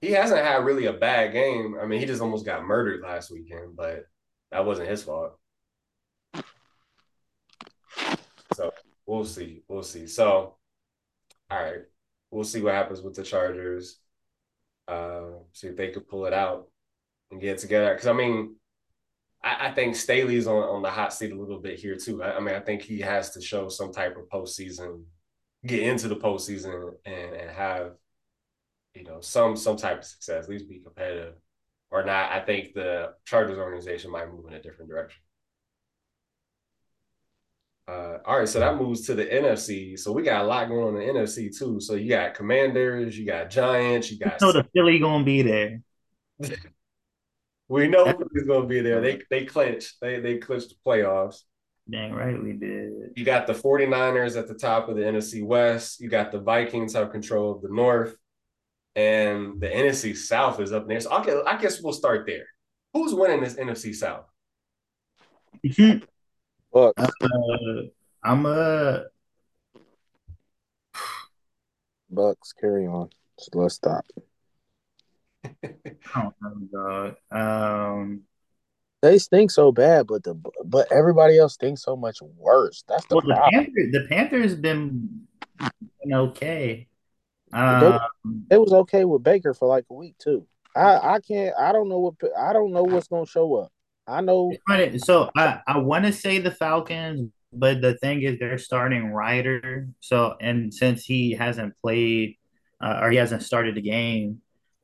He hasn't had really a bad game. I mean, he just almost got murdered last weekend, but that wasn't his fault. So we'll see. So, all right, we'll see what happens with the Chargers. See if they could pull it out and get it together. Because, I mean, I think Staley's on the hot seat a little bit here too. I think he has to show some type of postseason, get into the postseason and have, you know, some type of success, at least be competitive or not. I think the Chargers organization might move in a different direction. All right, so that moves to the NFC. So we got a lot going on in the NFC too. So you got Commanders, you got Giants, you got. So the Philly gonna be there. We know Philly's gonna be there. They clinched. They clinched the playoffs. Dang right we did. You got the 49ers at the top of the NFC West. You got the Vikings have control of the North, and the NFC South is up there. So okay, I guess we'll start there. Who's winning this NFC South? Bucks, carry on. So let's stop. I don't know, dog. They stink so bad, but everybody else stinks so much worse. That's the problem. The Panthers been okay. It was okay with Baker for like a week too. I don't know what's gonna show up. I know. So I want to say the Falcons, but the thing is they're starting Ryder. So, and since he hasn't played or he hasn't started the game,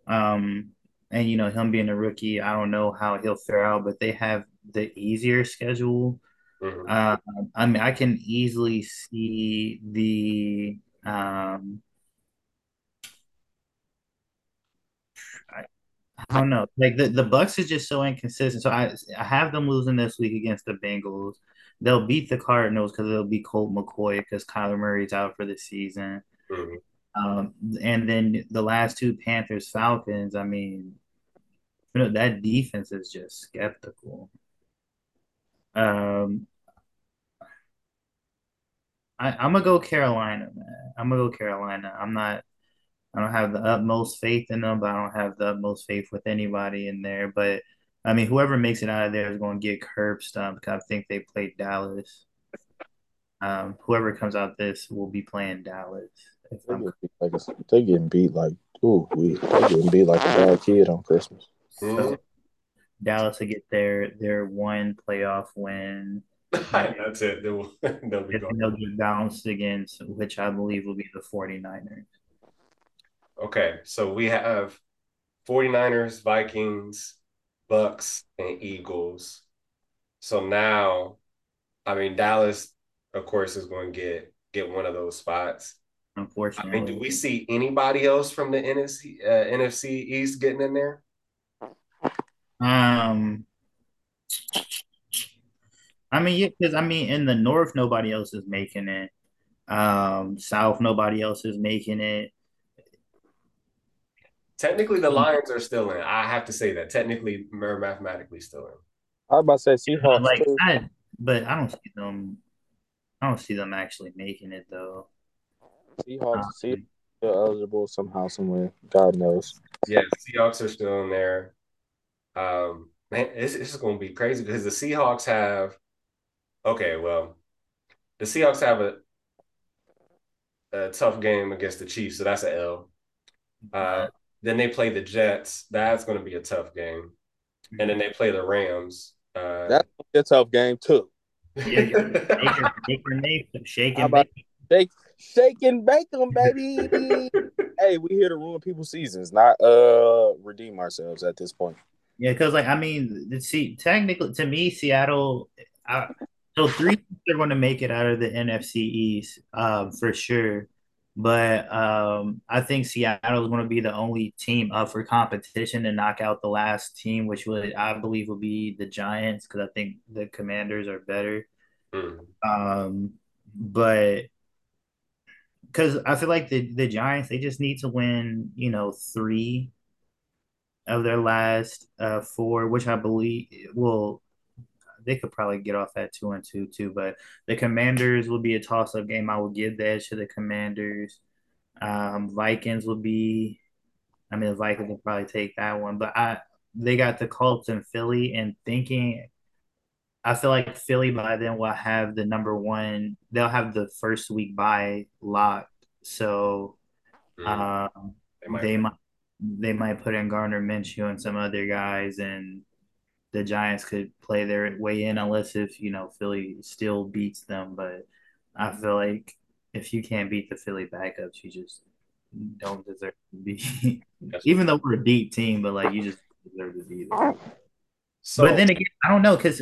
and, you know, him being a rookie, I don't know how he'll fare out, but they have the easier schedule. Mm-hmm. I mean, I can easily see the I don't know. Like the Bucks is just so inconsistent. So I have them losing this week against the Bengals. They'll beat the Cardinals because it'll be Colt McCoy because Kyler Murray's out for the season. Mm-hmm. And then the last two Panthers Falcons. I mean, that defense is just skeptical. I'm going to go Carolina, man. I'm going to go Carolina. I don't have the utmost faith in them, but I don't have the utmost faith with anybody in there. But, I mean, whoever makes it out of there is going to get curb stomped. I think they played Dallas. Whoever comes out this will be playing Dallas. They getting beat like, they getting beat like a bad kid on Christmas. So, Dallas will get their one playoff win. That's it. They'll be gone. They'll be bounced against, which I believe will be the 49ers. Okay, so we have 49ers, Vikings, Bucks, and Eagles. So now, I mean, Dallas, of course, is going to get one of those spots. Unfortunately. I mean, do we see anybody else from the NFC East getting in there? I mean, yeah, because, I mean, in the North, nobody else is making it. South, nobody else is making it. Technically, the Lions are still in. I have to say that. Technically, or mathematically, still in. I was about to say Seahawks, too. But I don't see them. I don't see them actually making it, though. Seahawks are eligible somehow, somewhere. God knows. Yeah, Seahawks are still in there. Man, it's going to be crazy because the Seahawks have – okay, well, the Seahawks have a tough game against the Chiefs, so that's an L. Then they play the Jets. That's going to be a tough game. And then they play the Rams. That's a tough game, too. Shake and bake them, baby. Hey, we're here to ruin people's seasons, not redeem ourselves at this point. Yeah, because, like, I mean, see, technically, to me, Seattle, so three are going to make it out of the NFC East for sure. But I think Seattle is going to be the only team up for competition to knock out the last team, which I believe will be the Giants, because I think the Commanders are better. But because I feel like the Giants, they just need to win, you know, three of their last four, which I believe will – they could probably get off at 2-2 too. But the Commanders will be a toss-up game. I will give the edge to the Commanders. Vikings will be – I mean, the Vikings will probably take that one. But they got the Colts in Philly, and thinking – I feel like Philly by then will have the number one – they'll have the first week bye locked. So they might put in Gardner Minshew and some other guys, and the Giants could play their way in unless if, you know, Philly still beats them. But I feel like if you can't beat the Philly backups, you just don't deserve to be – even though we're a deep team, but, like, you just deserve to be there. So, but then again, I don't know, because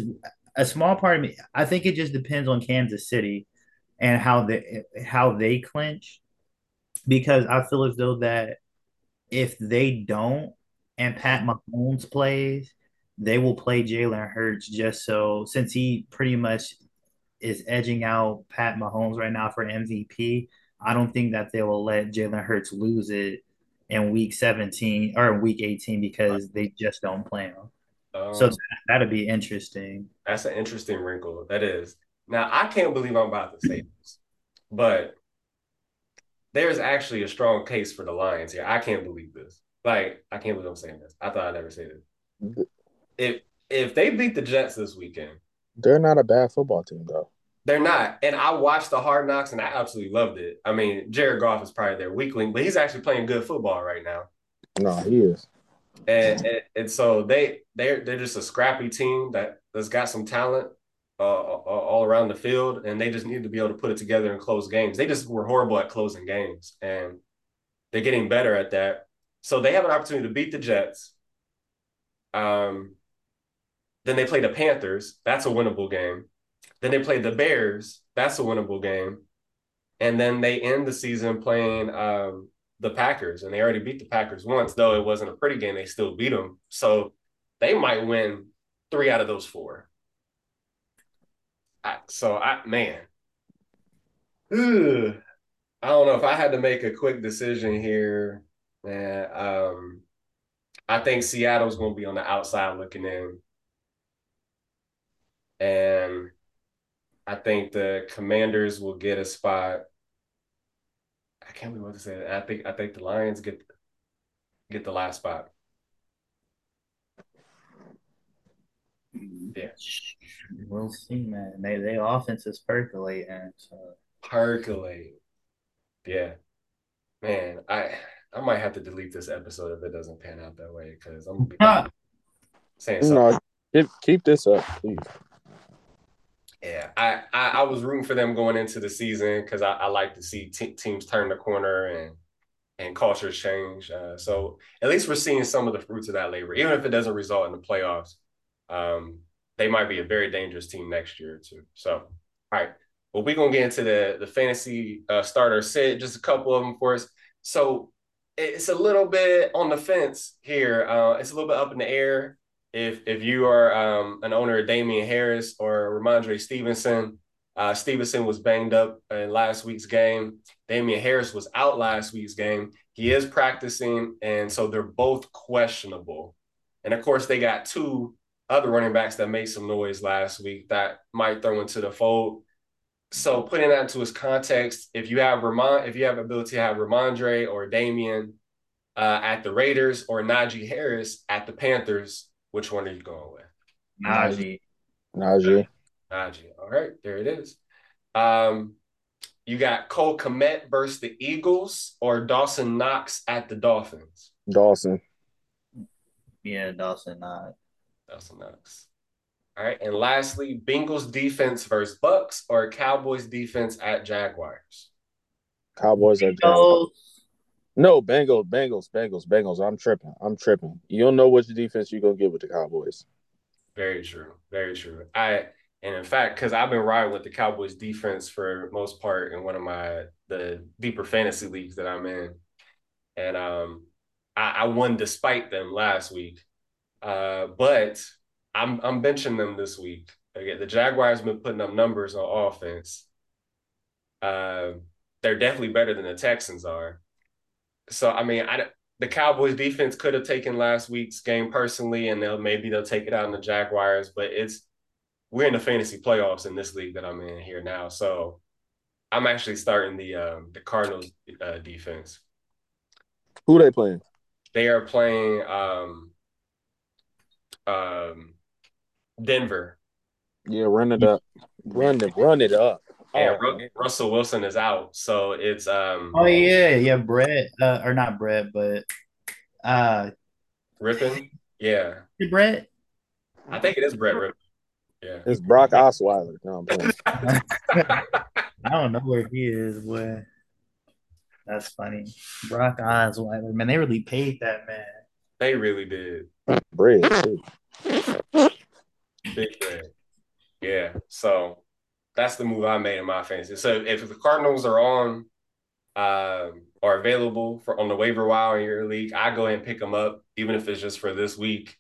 a small part of me – I think it just depends on Kansas City and how they clinch, because I feel as though that – if they don't and Pat Mahomes plays, they will play Jalen Hurts just so – since he pretty much is edging out Pat Mahomes right now for MVP, I don't think that they will let Jalen Hurts lose it in Week 17 or Week 18 because they just don't play him. So that'll be interesting. That's an interesting wrinkle. That is. Now, I can't believe I'm about to say this, but – there's actually a strong case for the Lions here. I can't believe this. Like, I can't believe I'm saying this. I thought I'd never say this. If they beat the Jets this weekend. They're not a bad football team, though. They're not. And I watched the Hard Knocks, and I absolutely loved it. I mean, Jared Goff is probably their weakling, but he's actually playing good football right now. No, he is. And so they're just a scrappy team that's got some talent all around the field, and they just need to be able to put it together and close games. They just were horrible at closing games, and they're getting better at that. So they have an opportunity to beat the Jets. Then they play the Panthers. That's a winnable game. Then they play the Bears. That's a winnable game. And then they end the season playing the Packers, and they already beat the Packers once, though it wasn't a pretty game. They still beat them. So they might win 3 out of those 4. I don't know if I had to make a quick decision here, man. I think Seattle's going to be on the outside looking in, and I think the Commanders will get a spot. I can't remember what to say. I think the Lions get the last spot. Yeah. We'll see, man. They offense is percolating. So. Percolating. Yeah. Man, I might have to delete this episode if it doesn't pan out that way, because I'm going to be saying something. No, keep this up, please. Yeah, I was rooting for them going into the season because I like to see teams turn the corner and cultures change. So at least we're seeing some of the fruits of that labor. Even if it doesn't result in the playoffs, they might be a very dangerous team next year too. So, all right. Well, we're going to get into the fantasy starter set, just a couple of them for us. So it's a little bit on the fence here. It's a little bit up in the air. If you are an owner of Damian Harris or Ramondre Stevenson, Stevenson was banged up in last week's game. Damian Harris was out last week's game. He is practicing, and so they're both questionable. And, of course, they got two other running backs that made some noise last week that might throw into the fold. So putting that into its context, if you have ability to have Ramondre or Damian at the Raiders or Najee Harris at the Panthers, which one are you going with? Najee. All right, there it is. You got Cole Kmet versus the Eagles or Dawson Knox at the Dolphins? Dawson Knox. All right, and lastly, Bengals defense versus Bucks or Cowboys defense at Jaguars? Cowboys at Jaguars. No, Bengals. I'm tripping. You don't know what your defense you're going to get with the Cowboys. Very true. And in fact, because I've been riding with the Cowboys defense for most part in one of the deeper fantasy leagues that I'm in. And I won despite them last week. But I'm benching them this week. Again, the Jaguars have been putting up numbers on offense. They're definitely better than the Texans are. So, I mean, the Cowboys defense could have taken last week's game personally, and maybe they'll take it out on the Jaguars, but we're in the fantasy playoffs in this league that I'm in here now. So I'm actually starting the Cardinals defense. Who are they playing? They are playing Denver. Yeah, run it up. Yeah, Russell Wilson is out, so it's Rippin. Yeah. Brett? I think it is Brett Rippin. Yeah. It's Brock Osweiler. No, I don't know where he is, boy. That's funny. Brock Osweiler. Man, they really paid that man. They really did. Bread, too. Big bread. Yeah, so that's the move I made in my fantasy. So if the Cardinals are on or available on the waiver wire in your league, I go ahead and pick them up, even if it's just for this week,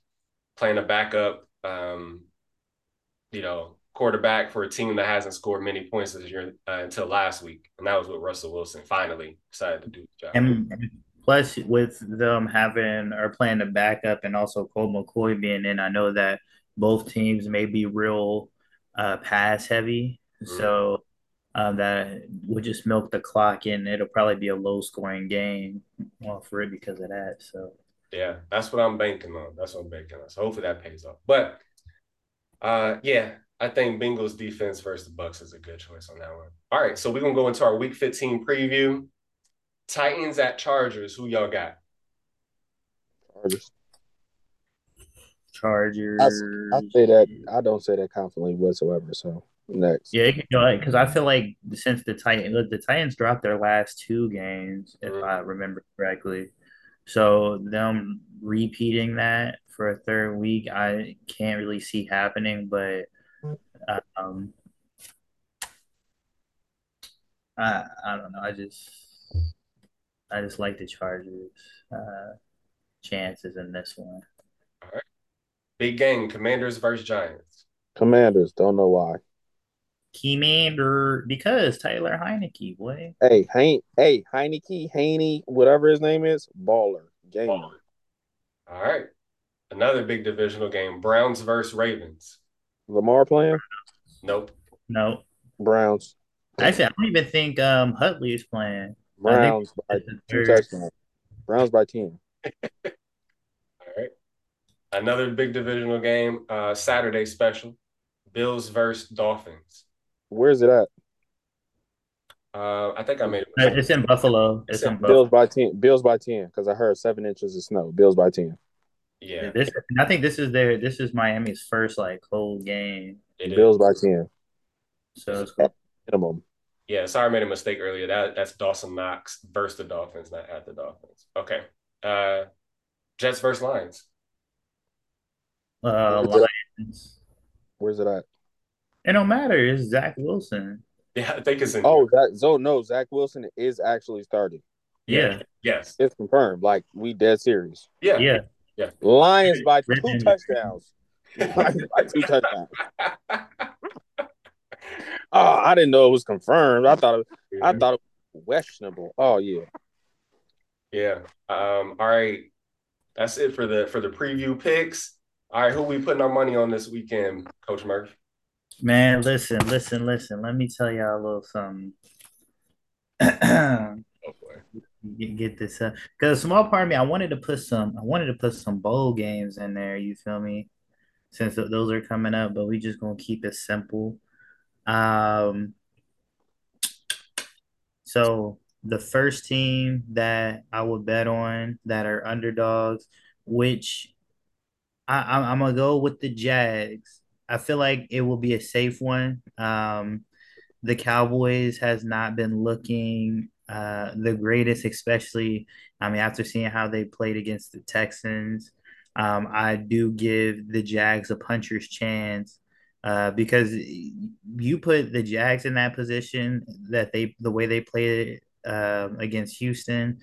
playing a backup, quarterback for a team that hasn't scored many points this year until last week. And that was what Russell Wilson finally decided to do the job. And plus with them playing a backup and also Cole McCoy being in, I know that both teams may be real pass heavy. So that we'll just milk the clock, and it'll probably be a low-scoring game for it because of that. So yeah, that's what I'm banking on. So hopefully that pays off. But I think Bengals defense versus the Bucks is a good choice on that one. All right, so we're gonna go into our Week 15 preview. Titans at Chargers. Who y'all got? Chargers. I say that I don't say that confidently whatsoever. So. Next. Yeah, because I feel like since the Titans dropped their last two games, if I remember correctly, so them repeating that for a third week, I can't really see happening. But I don't know. I just like the Chargers' chances in this one. All right, big game: Commanders versus Giants. Commanders. Don't know why. Commander, because Taylor Heineke, boy. Hey, Haney, whatever his name is, baller. Gamer. Baller. All right. Another big divisional game, Browns versus Ravens. Lamar playing? Nope. Browns. Actually, I don't even think Hutley is playing. Browns by 2 touchdowns. Browns by 10. All right. Another big divisional game, Saturday special, Bills versus Dolphins. Where is it at? I think I made it. It's in Buffalo. It's in Buffalo. Bills by 10. Bills by 10 because I heard 7 inches of snow. Bills by 10. Yeah. I think this is their. This is Miami's first like cold game. Bills by 10. So it's cool. Minimum. Yeah, sorry, I made a mistake earlier. That's Dawson Knox versus the Dolphins, not at the Dolphins. Okay. Jets versus Lions. Lions. Where's it at? It don't matter. It's Zach Wilson. Yeah, I think it's in. Oh, Zach Wilson is actually starting. Yeah. Yes. It's confirmed. Like, we dead serious. Yeah. Lions by 2 touchdowns. Lions by 2 touchdowns. Oh, I didn't know it was confirmed. I thought it was questionable. Oh yeah. Yeah. All right. That's it for the preview picks. All right, who we putting our money on this weekend, Coach Murph? Man, listen. Let me tell y'all a little something. Oh boy. Get this up. Because a small part of me, I wanted to put some bowl games in there, you feel me? Since those are coming up, but we just gonna keep it simple. So the first team that I would bet on that are underdogs, which I'm going to go with the Jags. I feel like it will be a safe one. The Cowboys has not been looking the greatest, especially, I mean, after seeing how they played against the Texans. I do give the Jags a puncher's chance. Because you put the Jags in that position that the way they played against Houston,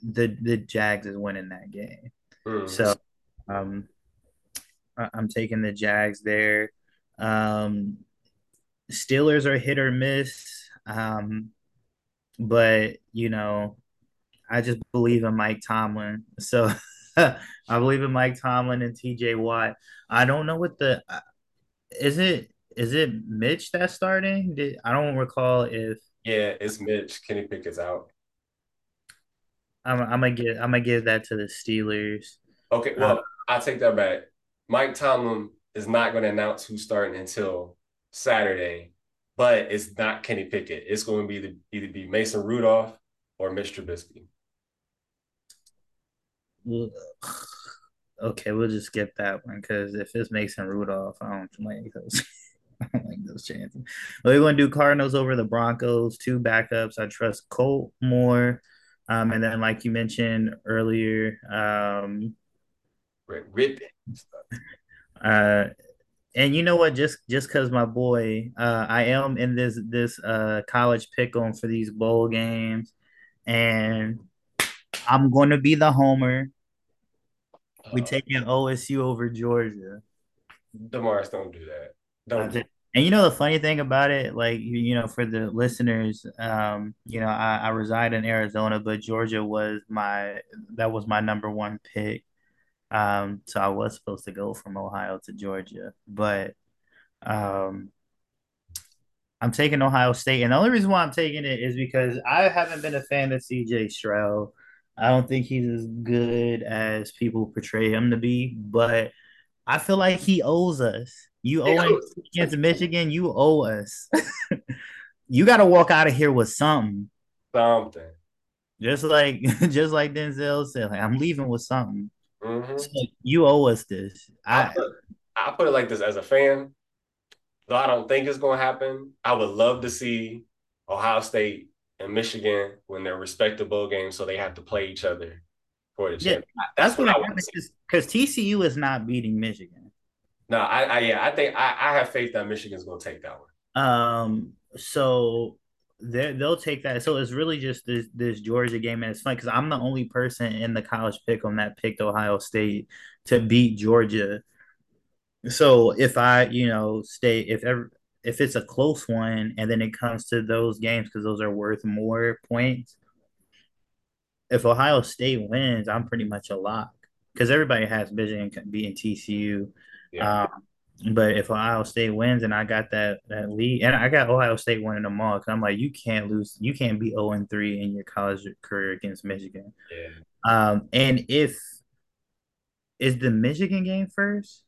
the Jags is winning that game. So I'm taking the Jags there. Steelers are hit or miss, but you know, I just believe in Mike Tomlin. So I believe in Mike Tomlin and T.J. Watt. I don't know what the. Is it Mitch that's starting? I don't recall if. Yeah, it's Mitch. Kenny Pickett's out. I'm gonna give that to the Steelers. Okay, well, I take that back. Mike Tomlin is not gonna announce who's starting until Saturday, but it's not Kenny Pickett. It's going to be either Mason Rudolph or Mitch Trubisky. Okay, we'll just skip that one because if it's Mason Rudolph, I don't like those chances. But we're going to do Cardinals over the Broncos, 2 backups. I trust Colt more. And then, like you mentioned earlier, and you know what? Just because my boy, I am in this college pick on for these bowl games, and I'm going to be the homer. We taking OSU over Georgia. Damaris, don't do that. And you know the funny thing about it, like you know, for the listeners, you know, I reside in Arizona, but Georgia was my number 1 pick. So I was supposed to go from Ohio to Georgia, but I'm taking Ohio State, and the only reason why I'm taking it is because I haven't been a fan of CJ Stroud. I don't think he's as good as people portray him to be, but I feel like he owes us. You owe him against Michigan. You owe us. You got to walk out of here with something. Something. Just like Denzel said, like, I'm leaving with something. Mm-hmm. So you owe us this. I put it like this as a fan, though I don't think it's going to happen. I would love to see Ohio State and Michigan when they're respectable games, so they have to play each other for the championship. Yeah, that's what I want to see. Because TCU is not beating Michigan. No, I think I have faith that Michigan's going to take that one. So they'll take that. So it's really just this Georgia game, and it's fun because I'm the only person in the college pick on that picked Ohio State to beat Georgia. So if I, you know, stay if it's a close one and then it comes to those games because those are worth more points, if Ohio State wins, I'm pretty much a lock because everybody has Michigan beating TCU. Yeah. But if Ohio State wins and I got that lead, and I got Ohio State winning them all, because I'm like, you can't be 0-3 in your college career against Michigan. Yeah. And if is the Michigan game first?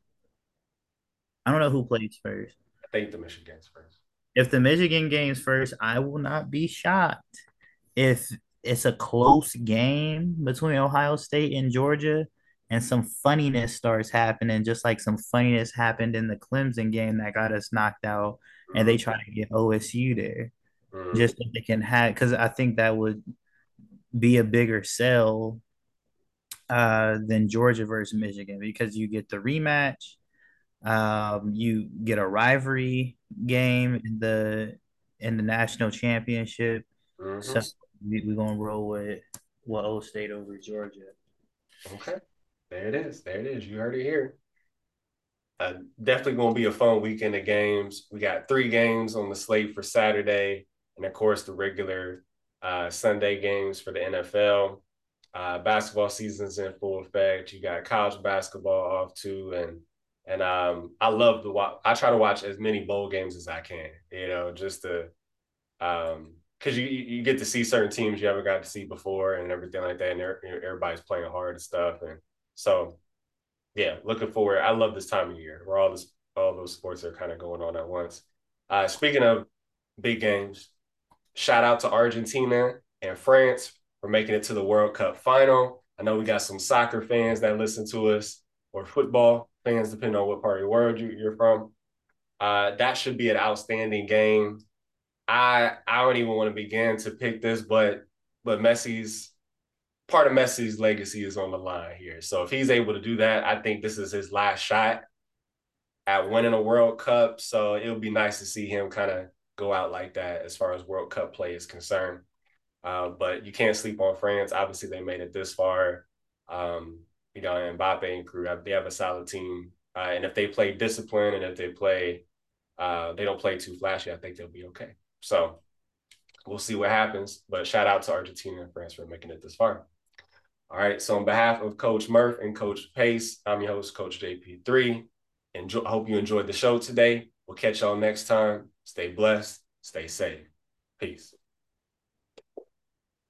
I don't know who plays first. I think the Michigan game's first. If the Michigan game's first, I will not be shocked if it's a close game between Ohio State and Georgia, and some funniness starts happening, just like some funniness happened in the Clemson game that got us knocked out, and they try to get OSU there. Just so they can have – because I think that would be a bigger sell than Georgia versus Michigan, because you get the rematch, you get a rivalry game in the national championship. So we're going to roll with O State over Georgia. Okay. There it is. You heard it here. Definitely going to be a fun weekend of games. We got 3 games on the slate for Saturday, and, of course, the regular Sunday games for the NFL. Basketball season's in full effect. You got college basketball off, too. And I love to watch. I try to watch as many bowl games as I can, just to because you get to see certain teams you haven't got to see before and everything like that. And everybody's playing hard and stuff. And so, yeah, looking forward. I love this time of year where all those sports are kind of going on at once. Speaking of big games, shout out to Argentina and France for making it to the World Cup final. I know we got some soccer fans that listen to us, or football fans, depending on what part of the world you're from. That should be an outstanding game. I don't even want to begin to pick this, but Messi's legacy is on the line here. So if he's able to do that, I think this is his last shot at winning a World Cup. So it'll be nice to see him kind of go out like that as far as World Cup play is concerned. But you can't sleep on France. Obviously, they made it this far. And Mbappe and crew, they have a solid team. And if they play discipline and if they don't play too flashy, I think they'll be okay. So we'll see what happens. But shout out to Argentina and France for making it this far. All right. So on behalf of Coach Murph and Coach Pace, I'm your host, Coach JP3. I hope you enjoyed the show today. We'll catch y'all next time. Stay blessed. Stay safe. Peace.